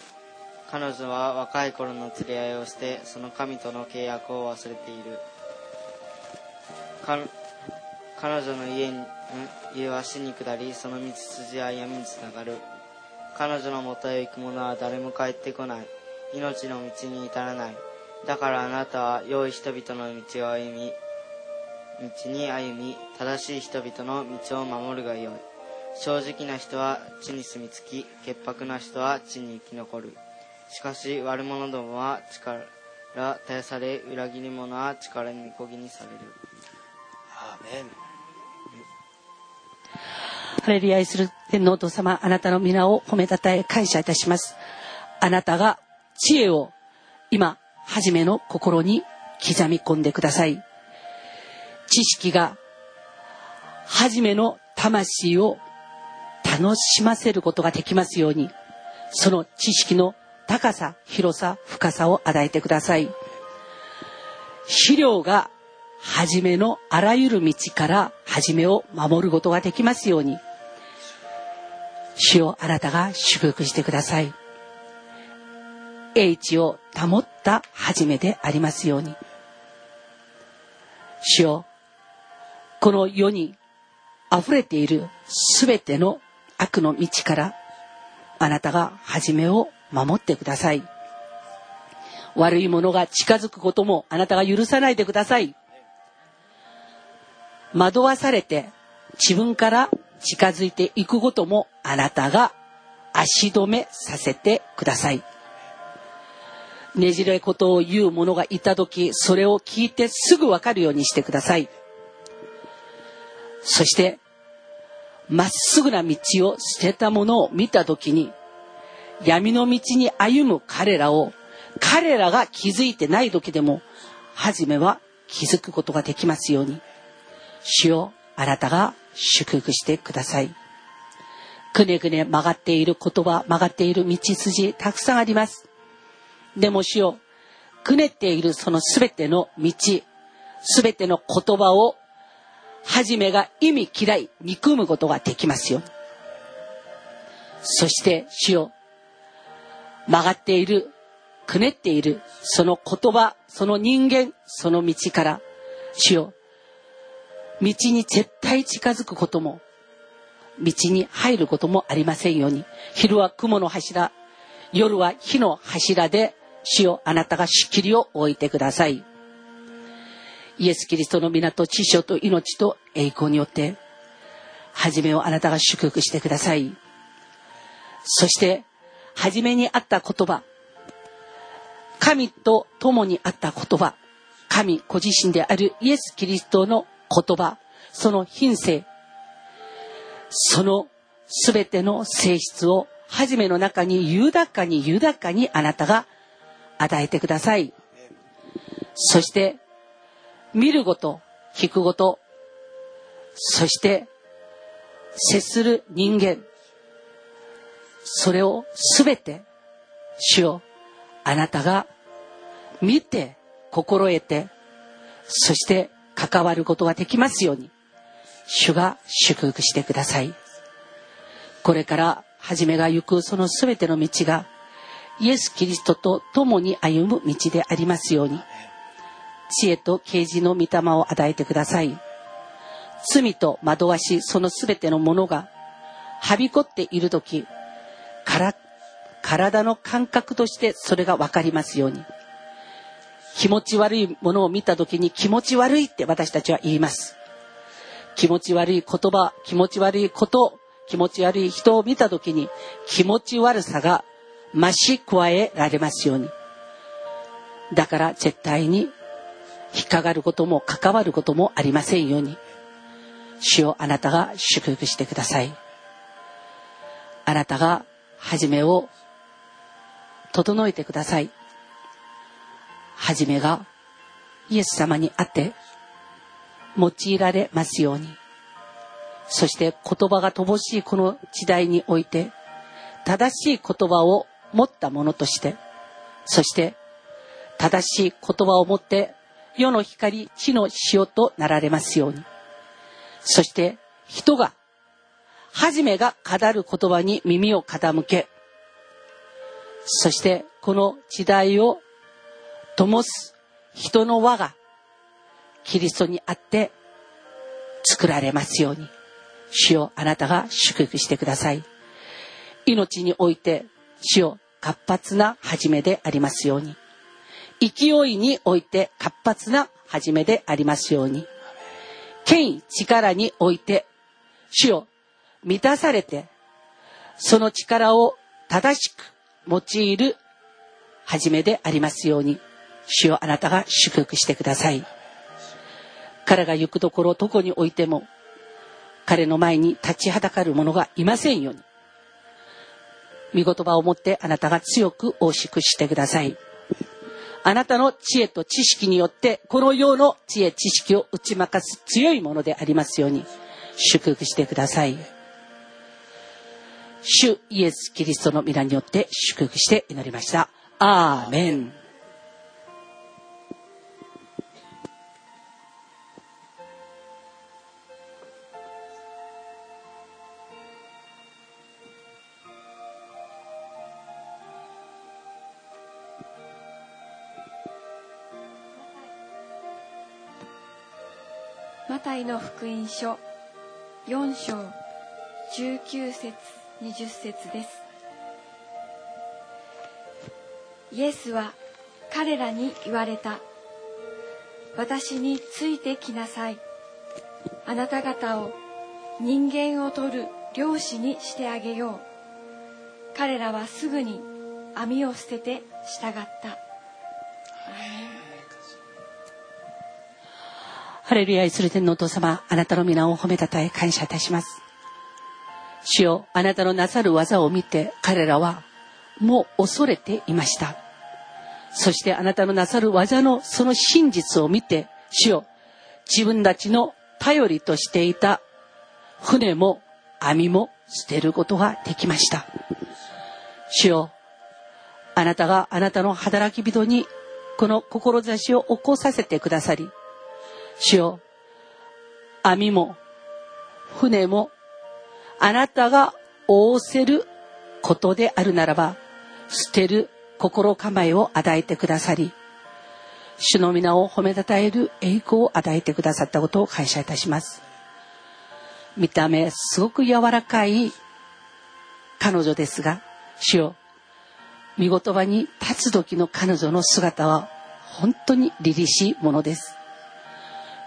彼女は若い頃の釣り合いをして、その神との契約を忘れている。彼女の 家, に家は死に下り、その道筋は闇につながる。彼女のもとへ行く者は誰も帰ってこない。命の道に至らない。だからあなたは良い人々の道を歩み道に歩み正しい人々の道を守るがよい。正直な人は地に住み着き、潔白な人は地に生き残る。しかし悪者どもは力絶やされ、裏切り者は力にこぎにされる。アーメン。ハレルヤ。愛する天皇父様、あなたの皆を褒めたたえ感謝いたします。あなたが知恵を今はじめの心に刻み込んでください。知識がはじめの魂を楽しませることができますように、その知識の高さ、広さ、深さを与えてください。資料がはじめのあらゆる道からはじめを守ることができますように、主をあなたが祝福してください。英知を保ったはじめでありますように、主をこの世に溢れているすべての悪の道からあなたがはじめを守ってください。悪いものが近づくこともあなたが許さないでください。惑わされて自分から近づいていくこともあなたが足止めさせてください。ねじれことを言う者がいたとき、それを聞いてすぐわかるようにしてください。そしてまっすぐな道を捨てた者を見たときに、闇の道に歩む彼らを彼らが気づいてない時でもはじめは気づくことができますように、主よ、あなたが祝福してください。くねくね曲がっている言葉、曲がっている道筋、たくさんあります。でも主よ、くねっているそのすべての道、すべての言葉をはじめが意味嫌い憎むことができますよ。そして主よ、曲がっている、くねっているその言葉、その人間、その道から、主よ、道に絶対近づくことも道に入ることもありませんように。昼は雲の柱、夜は火の柱で、主よ、あなたが仕切りを置いてください。イエス・キリストの皆と知性と命と栄光によってはじめをあなたが祝福してください。そしてはじめにあった言葉、神と共にあった言葉、神ご自身であるイエス・キリストの言葉、その品性、そのすべての性質をはじめの中に豊かに豊かにあなたが与えてください。そして見ること、聞くこと、そして接する人間、それをすべて、主よ、あなたが見て、心得て、そして関わることができますように、主が祝福してください。これからはじめが行くそのすべての道がイエス・キリストと共に歩む道でありますように、知恵と啓示の御霊を与えてください。罪と惑わし、そのすべてのものがはびこっているとき、から体の感覚としてそれが分かりますように。気持ち悪いものを見たときに気持ち悪いって私たちは言います。気持ち悪い言葉、気持ち悪いこと、気持ち悪い人を見たときに気持ち悪さが増し加えられますように。だから絶対に引っかかることも関わることもありませんように、主よ、あなたが祝福してください。あなたがはじめを整えてください。はじめがイエス様にあって用いられますように。そして言葉が乏しいこの時代において、正しい言葉を持ったものとして、そして正しい言葉を持って世の光、地の塩となられますように。そして人が、はじめが語る言葉に耳を傾け、そしてこの時代を灯す人の輪がキリストにあって作られますように、主よ、あなたが祝福してください。命において、主よ、活発な始めでありますように。勢いにおいて活発な始めでありますように。権威、力において、主よ、満たされて、その力を正しく用いる始めでありますように、主よ、あなたが祝福してください。彼が行くところどこにおいても、彼の前に立ちはだかる者がいませんように。御言葉を持ってあなたが強く応酬してください。あなたの知恵と知識によってこの世の知恵知識を打ち負かす強いものでありますように、祝福してください。主イエス・キリストの皆によって祝福して祈りました。アーメン。マタイの福音書よん章じゅうきゅう節にじゅう節です。イエスは彼らに言われた。私についてきなさい。あなた方を人間を取る漁師にしてあげよう。彼らはすぐに網を捨てて従った。ハレルヤ、愛する天のお父様、あなたの皆を褒めたたえ感謝いたします。主よ、あなたのなさる技を見て彼らはもう恐れていました。そしてあなたのなさる技のその真実を見て、主よ、自分たちの頼りとしていた船も網も捨てることができました。主よ、あなたがあなたの働き人にこの志を起こさせてくださり、主よ、網も船もあなたが仰せることであるならば捨てる心構えを与えてくださり、主の皆を褒めたたえる栄光を与えてくださったことを感謝いたします。見た目すごく柔らかい彼女ですが、主よ、御言葉に立つ時の彼女の姿は本当に凛々しいものです。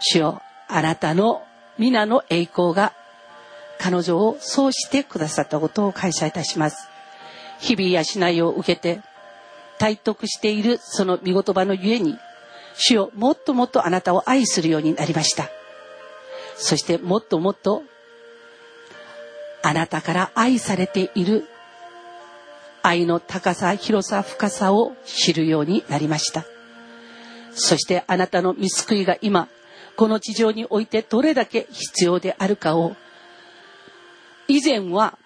主よ、あなたの皆の栄光が彼女をそうしてくださったことを感謝いたします。日々養いを受けて体得しているその御言葉のゆえに、主よ、もっともっとあなたを愛するようになりました。そしてもっともっとあなたから愛されている愛の高さ、広さ、深さを知るようになりました。そしてあなたの御救いが今、この地上においてどれだけ必要であるかを、以前は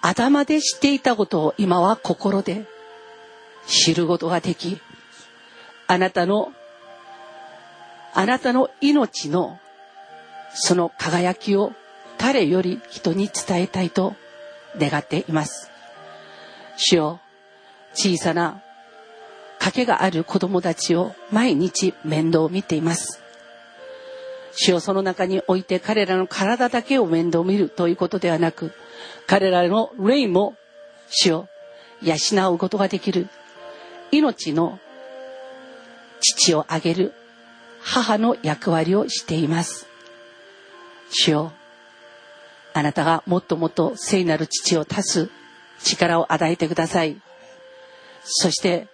頭で知っていたことを今は心で知ることができ、あなたのあなたの命のその輝きを誰より人に伝えたいと願っています。主よ、小さな賭けがある子供たちを毎日面倒を見ています。主よ、その中において彼らの体だけを面倒見るということではなく、彼らの霊も主よ、養うことができる命の父をあげる母の役割をしています。主よ、あなたがもっともっと聖なる父を足す力を与えてください。そして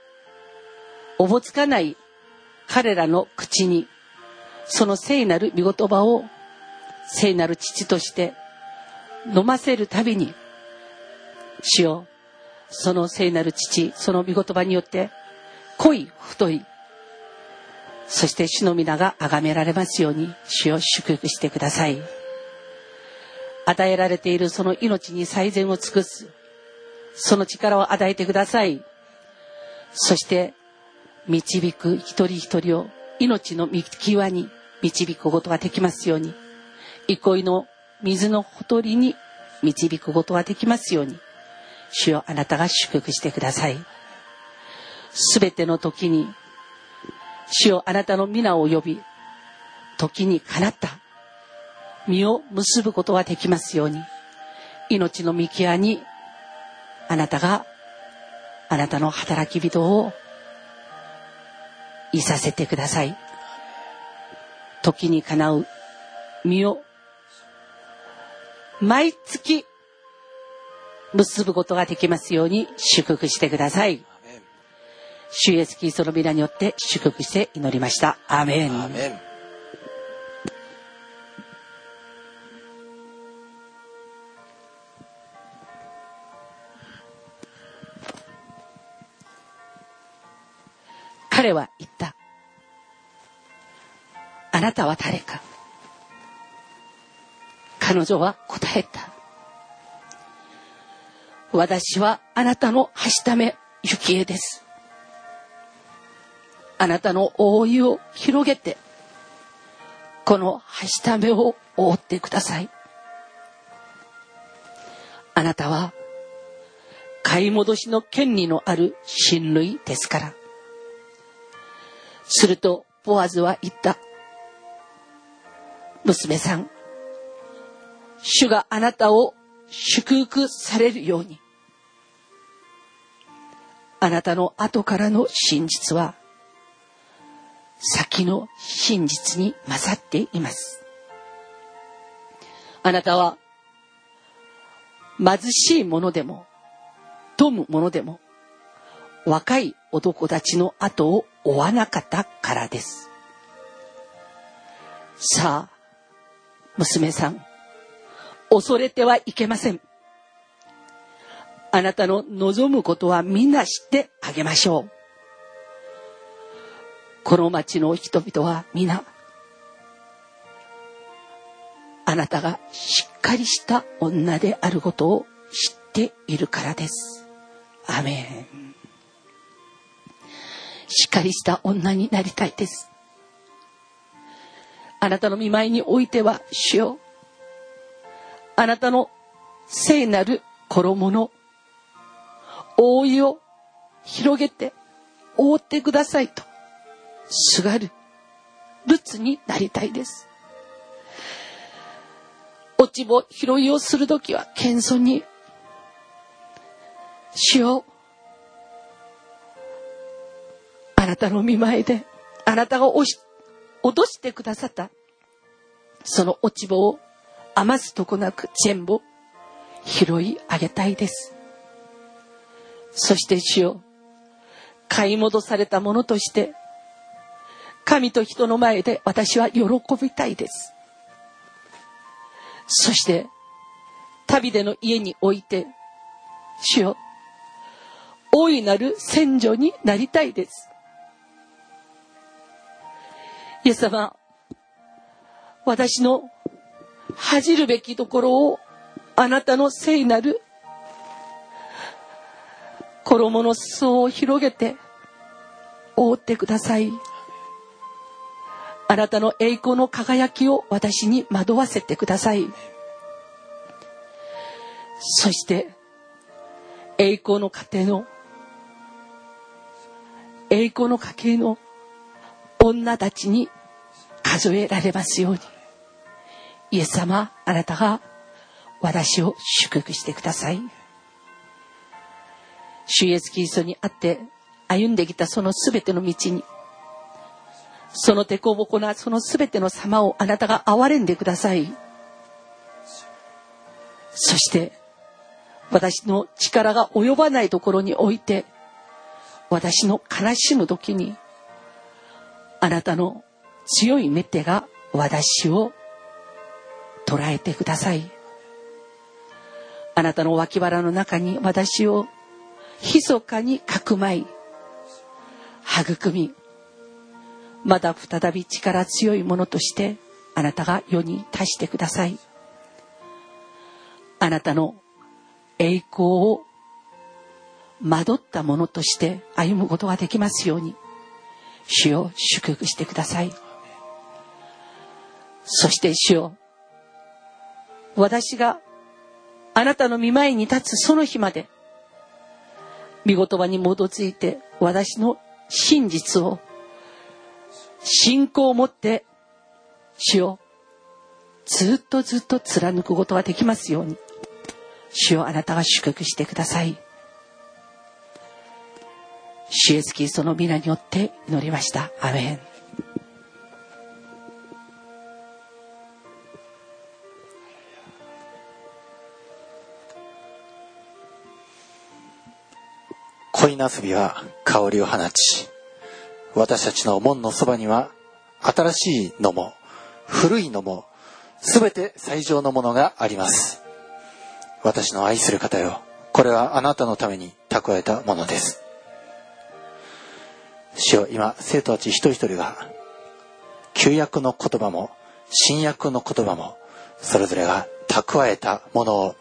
おぼつかない彼らの口にその聖なる御言葉を聖なる父として飲ませるたびに、主よ、その聖なる父、その御言葉によって濃い太い、そして主の皆が崇められますように、主を祝福してください。与えられているその命に最善を尽くすその力を与えてください。そして導く一人一人を命の御際に導くことができますように、憩いの水のほとりに導くことができますように、主よ、あなたが祝福してください。すべての時に、主よ、あなたの皆を呼び、時にかなった実を結ぶことができますように、命の御際にあなたがあなたの働き人をいさせてください。時にかなう実を毎月結ぶことができますように祝福してください。主イエスキリストの皆によって祝福して祈りました。アーメン。アーメン。彼は言った。あなたは誰か。彼女は答えた。私はあなたのはしためゆきえです。あなたの覆いを広げてこのはしためを覆ってください。あなたは買い戻しの権利のある親類ですから。するとボアズは言った。娘さん、主があなたを祝福されるように。あなたの後からの真実は先の真実に勝っています。あなたは貧しいものでも富むものでも若い男たちの後を追わなかったからです。さあ娘さん、恐れてはいけません。あなたの望むことはみんな知ってあげましょう。この町の人々は皆あなたがしっかりした女であることを知っているからです。アメン。しっかりした女になりたいです。あなたの御前においては、主よ、あなたの聖なる衣の覆いを広げて覆ってくださいとすがるルツになりたいです。落ち穂拾いをするときは謙遜に、主よ、あなたの御前であなたがおし脅してくださったその落ち穂を余すとこなく全部拾い上げたいです。そして主よ、買い戻されたものとして神と人の前で私は喜びたいです。そして旅での家において、主よ、大いなる先祖になりたいです。イエス様、私の恥じるべきところをあなたの聖なる衣の裾を広げて覆ってください。あなたの栄光の輝きを私に惑わせてください。そして栄光の家庭の栄光の家系の女たちに数えられますように、イエス様、あなたが私を祝福してください。主イエスキリストにあって歩んできたそのすべての道に、その凸凹なそのすべての様をあなたが憐れんでください。そして私の力が及ばないところにおいて、私の悲しむ時にあなたの強い目手が私を捉えてください。あなたの脇腹の中に私を密かにかくまい育み、まだ再び力強いものとしてあなたが世に出してください。あなたの栄光を惑ったものとして歩むことができますように、主を祝福してください。そして主よ、私があなたの御前に立つその日まで、御言葉に基づいて私の真実を信仰を持って主をずっとずっと貫くことができますように、主をあなたが祝福してください。主イエスキリストの皆によって祈りました。アメン。恋なすびは香りを放ち、私たちの門のそばには新しいのも古いのもすべて最上のものがあります。私の愛する方よ、これはあなたのために蓄えたものです。主よ、今生徒たち一人一人が旧約の言葉も新約の言葉もそれぞれが蓄えたものを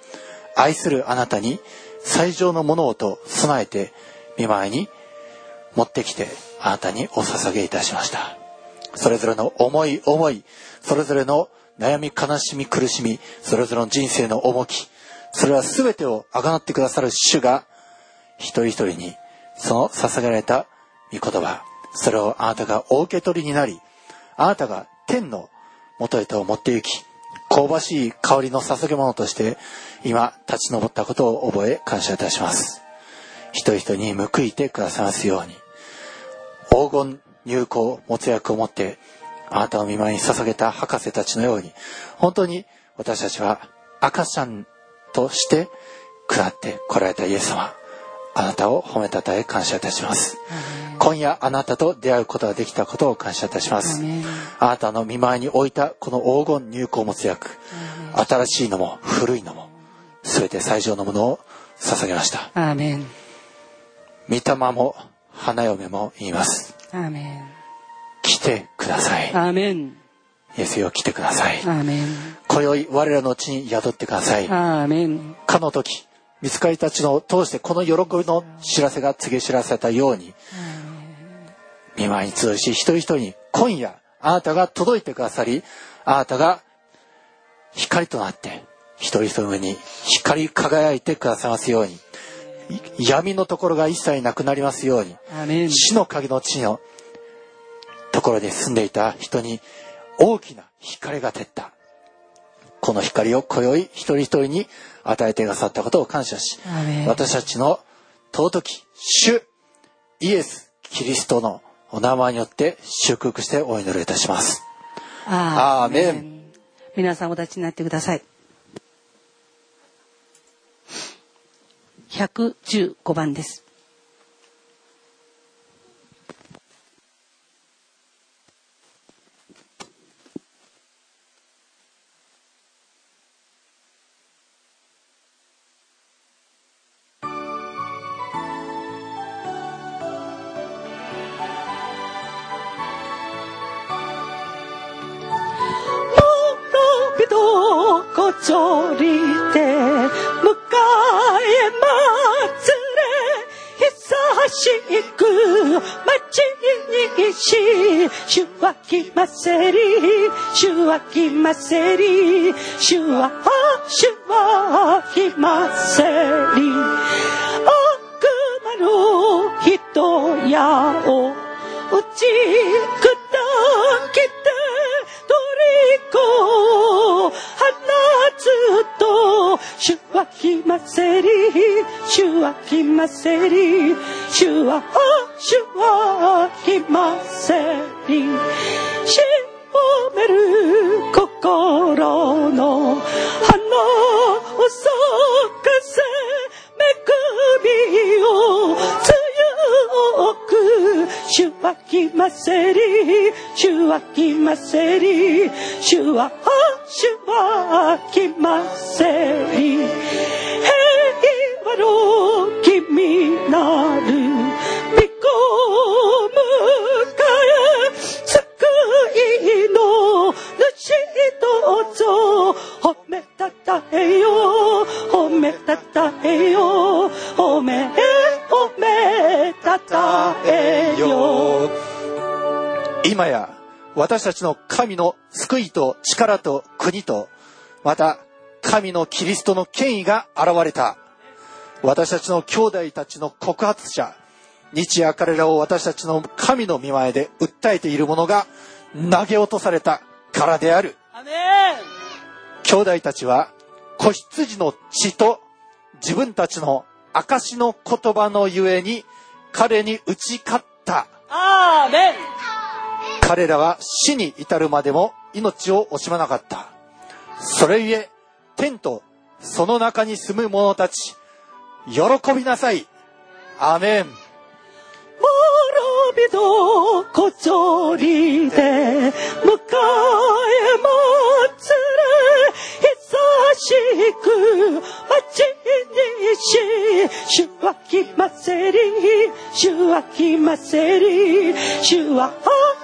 愛するあなたに最上のものをと備えて御前に持ってきて、あなたにお捧げいたしました。それぞれの思い思い、それぞれの悩み悲しみ苦しみ、それぞれの人生の重き、それは全てをあがなってくださる主が一人一人にその捧げられた御言葉、それをあなたがお受け取りになり、あなたが天の元へと持って行き、香ばしい香りの捧げ物として今立ち上ったことを覚え感謝いたします。一人一人に報いてくださいますように、黄金入香もつ薬を持ってあなたの御前に捧げた博士たちのように、本当に私たちは赤ちゃんとして下ってこられたイエス様、あなたを褒めたたえ感謝いたします。今夜あなたと出会うことができたことを感謝いたします。あなたの見舞いに置いたこの黄金入香物薬、新しいのも古いのもすべて最上のものを捧げました。アーメン。御霊も花嫁も言います。アーメン。来てください。アーメン。イエスよ、来てください。アーメン。今宵我らのうちに宿ってください。アーメン。かの時御使いたちの通してこの喜びの知らせが告げ知らせたように、見舞いに集いし一人一人に今夜あなたが届いてくださり、あなたが光となって一人一人の上に光り輝いてくださいますように、闇のところが一切なくなりますように、死の影の地のところに住んでいた人に大きな光が照った、この光を今宵一人一人に与えてくださったことを感謝し、私たちの尊き主イエスキリストのお名前によって祝福してお祈りいたします。アーメン。アーメン。皆さんお立ちになってください。ひゃくじゅうごばんです。そりて迎え祭れ、久しく待ちにし、主は来ませり、主は来ませり、主は主は来ませり、悪魔の人やを打ち砕きて虜をずっと、主は来ませり、主は来ませり、主は主は来ませり、しぼめる心の花を咲かせ、恵みを強く、主は来ませり、主は来ませり、主は主は来ませり、平和の君なる御子を迎え、救いの主どうぞ褒めたたえよ、褒めたたえよ、褒め褒めたたえよ。今や私たちの神の救いと力と国と、また神のキリストの権威が現れた。私たちの兄弟たちの告発者、日夜彼らを私たちの神の御前で訴えているものが投げ落とされたからである。アメン。兄弟たちは子羊の血と自分たちの証の言葉のゆえに彼に打ち勝った。アーメン。彼らは死に至るまでも命を惜しまなかった。それゆえ天とその中に住む者たち、喜びなさい。アーメン。滅びどこぞりで迎え祭れ、久しく待ちにし、主は来ませり、主は来ませり、主は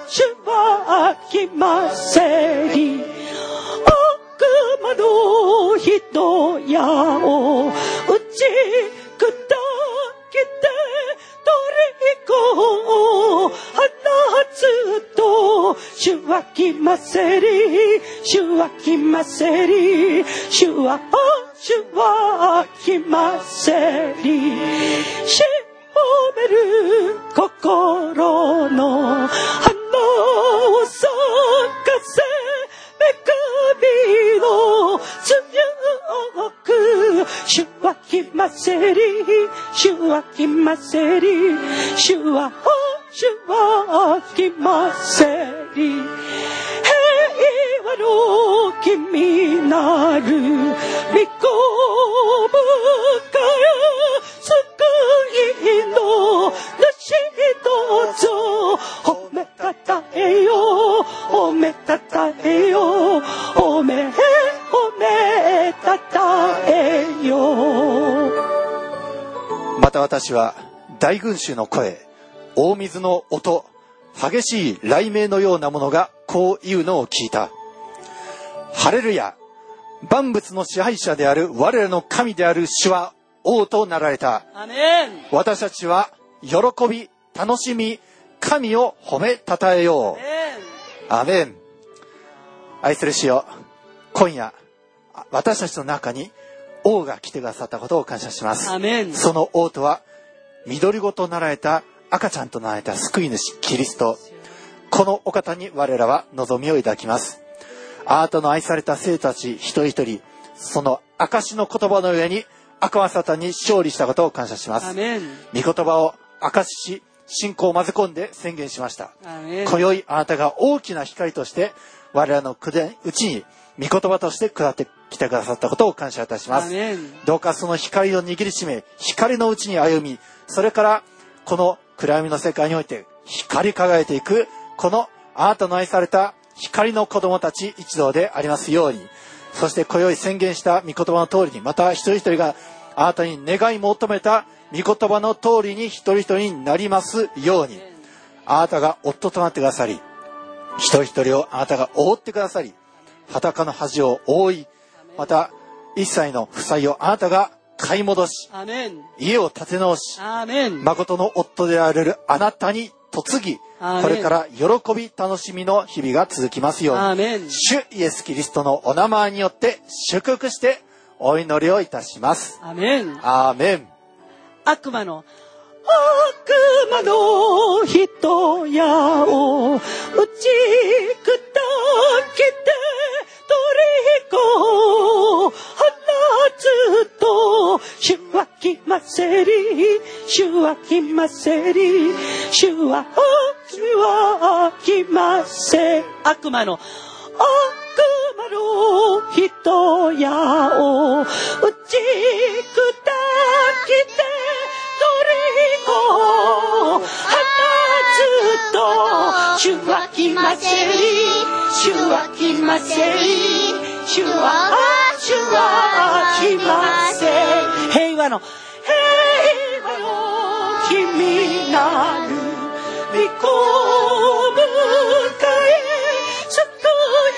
主は来ませり、悪魔の人やを打ち砕きて虜を放つと、主は来ませり、主は来ませり、主は主は来ませり、しぼめる心の花を咲かせ、恵みを強く、主は来ませり、主は来ませり、主は主は来ませり、平和の君なる御子から救いの主とぞ褒めたたえよう褒めたたえよう褒め褒めたたえよう。また私は大群衆の声、大水の音、激しい雷鳴のようなものがこういうのを聞いた。ハレルヤ、万物の支配者である我らの神である主は王となられた。アメン。私たちは喜び、楽しみ、神を褒めたたえよう。アメン。愛する主よ、今夜私たちの中に王が来てくださったことを感謝します。アメン。その王とは緑子となられた、赤ちゃんとなられた救い主キリスト、このお方に我らは望みを抱きます。あなたの愛された生徒たち一人一人、その証の言葉の上に悪魔サタンに勝利したことを感謝します。アメン。御言葉を証し、信仰を混ぜ込んで宣言しました。アメン。今宵あなたが大きな光として我らのうちに御言葉として下ってきてくださったことを感謝いたします。アメン。どうかその光を握りしめ、光のうちに歩み、それからこの暗闇の世界において光り輝いていく、このあなたの愛された光の子供たち一同でありますように。そして今宵宣言した御言葉の通りに、また一人一人があなたに願い求めた御言葉の通りに一人一人になりますように。あなたが夫となってくださり、一人一人をあなたが覆ってくださり、裸の恥を覆い、また一切の負債をあなたが買い戻し、アメン。家を建て直し、アメン。誠の夫であられるあなたに嫁ぎ、これから喜び楽しみの日々が続きますように。アメン。主イエスキリストのお名前によって祝福してお祈りをいたします。アメン。アーメン。悪魔の悪魔の人やを打ち砕けて虜を放つと、主は来ませり、主は来ませり、主は主は来ませ。悪魔の悪魔の人やを打ち砕きて虜を放つと、主は来ませり、主は来ませり、主は主は来ませ。平和の平和の君なる御子を迎え、救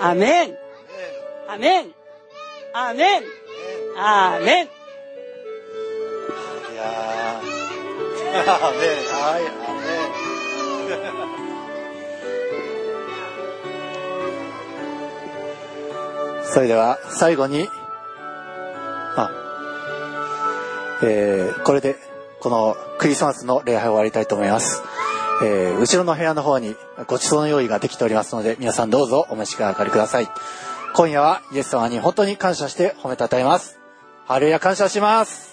アメン。アメン。アメン。アメン。いやー。アメン。はい、アメン。それでは最後に、あ、えー、これでこのクリスマスの礼拝を終わりたいと思います。えー、後ろの部屋の方にご馳走の用意ができておりますので、皆さんどうぞお召し上がりください。今夜はイエス様に本当に感謝して褒めたたえます。ハレルヤ、感謝します。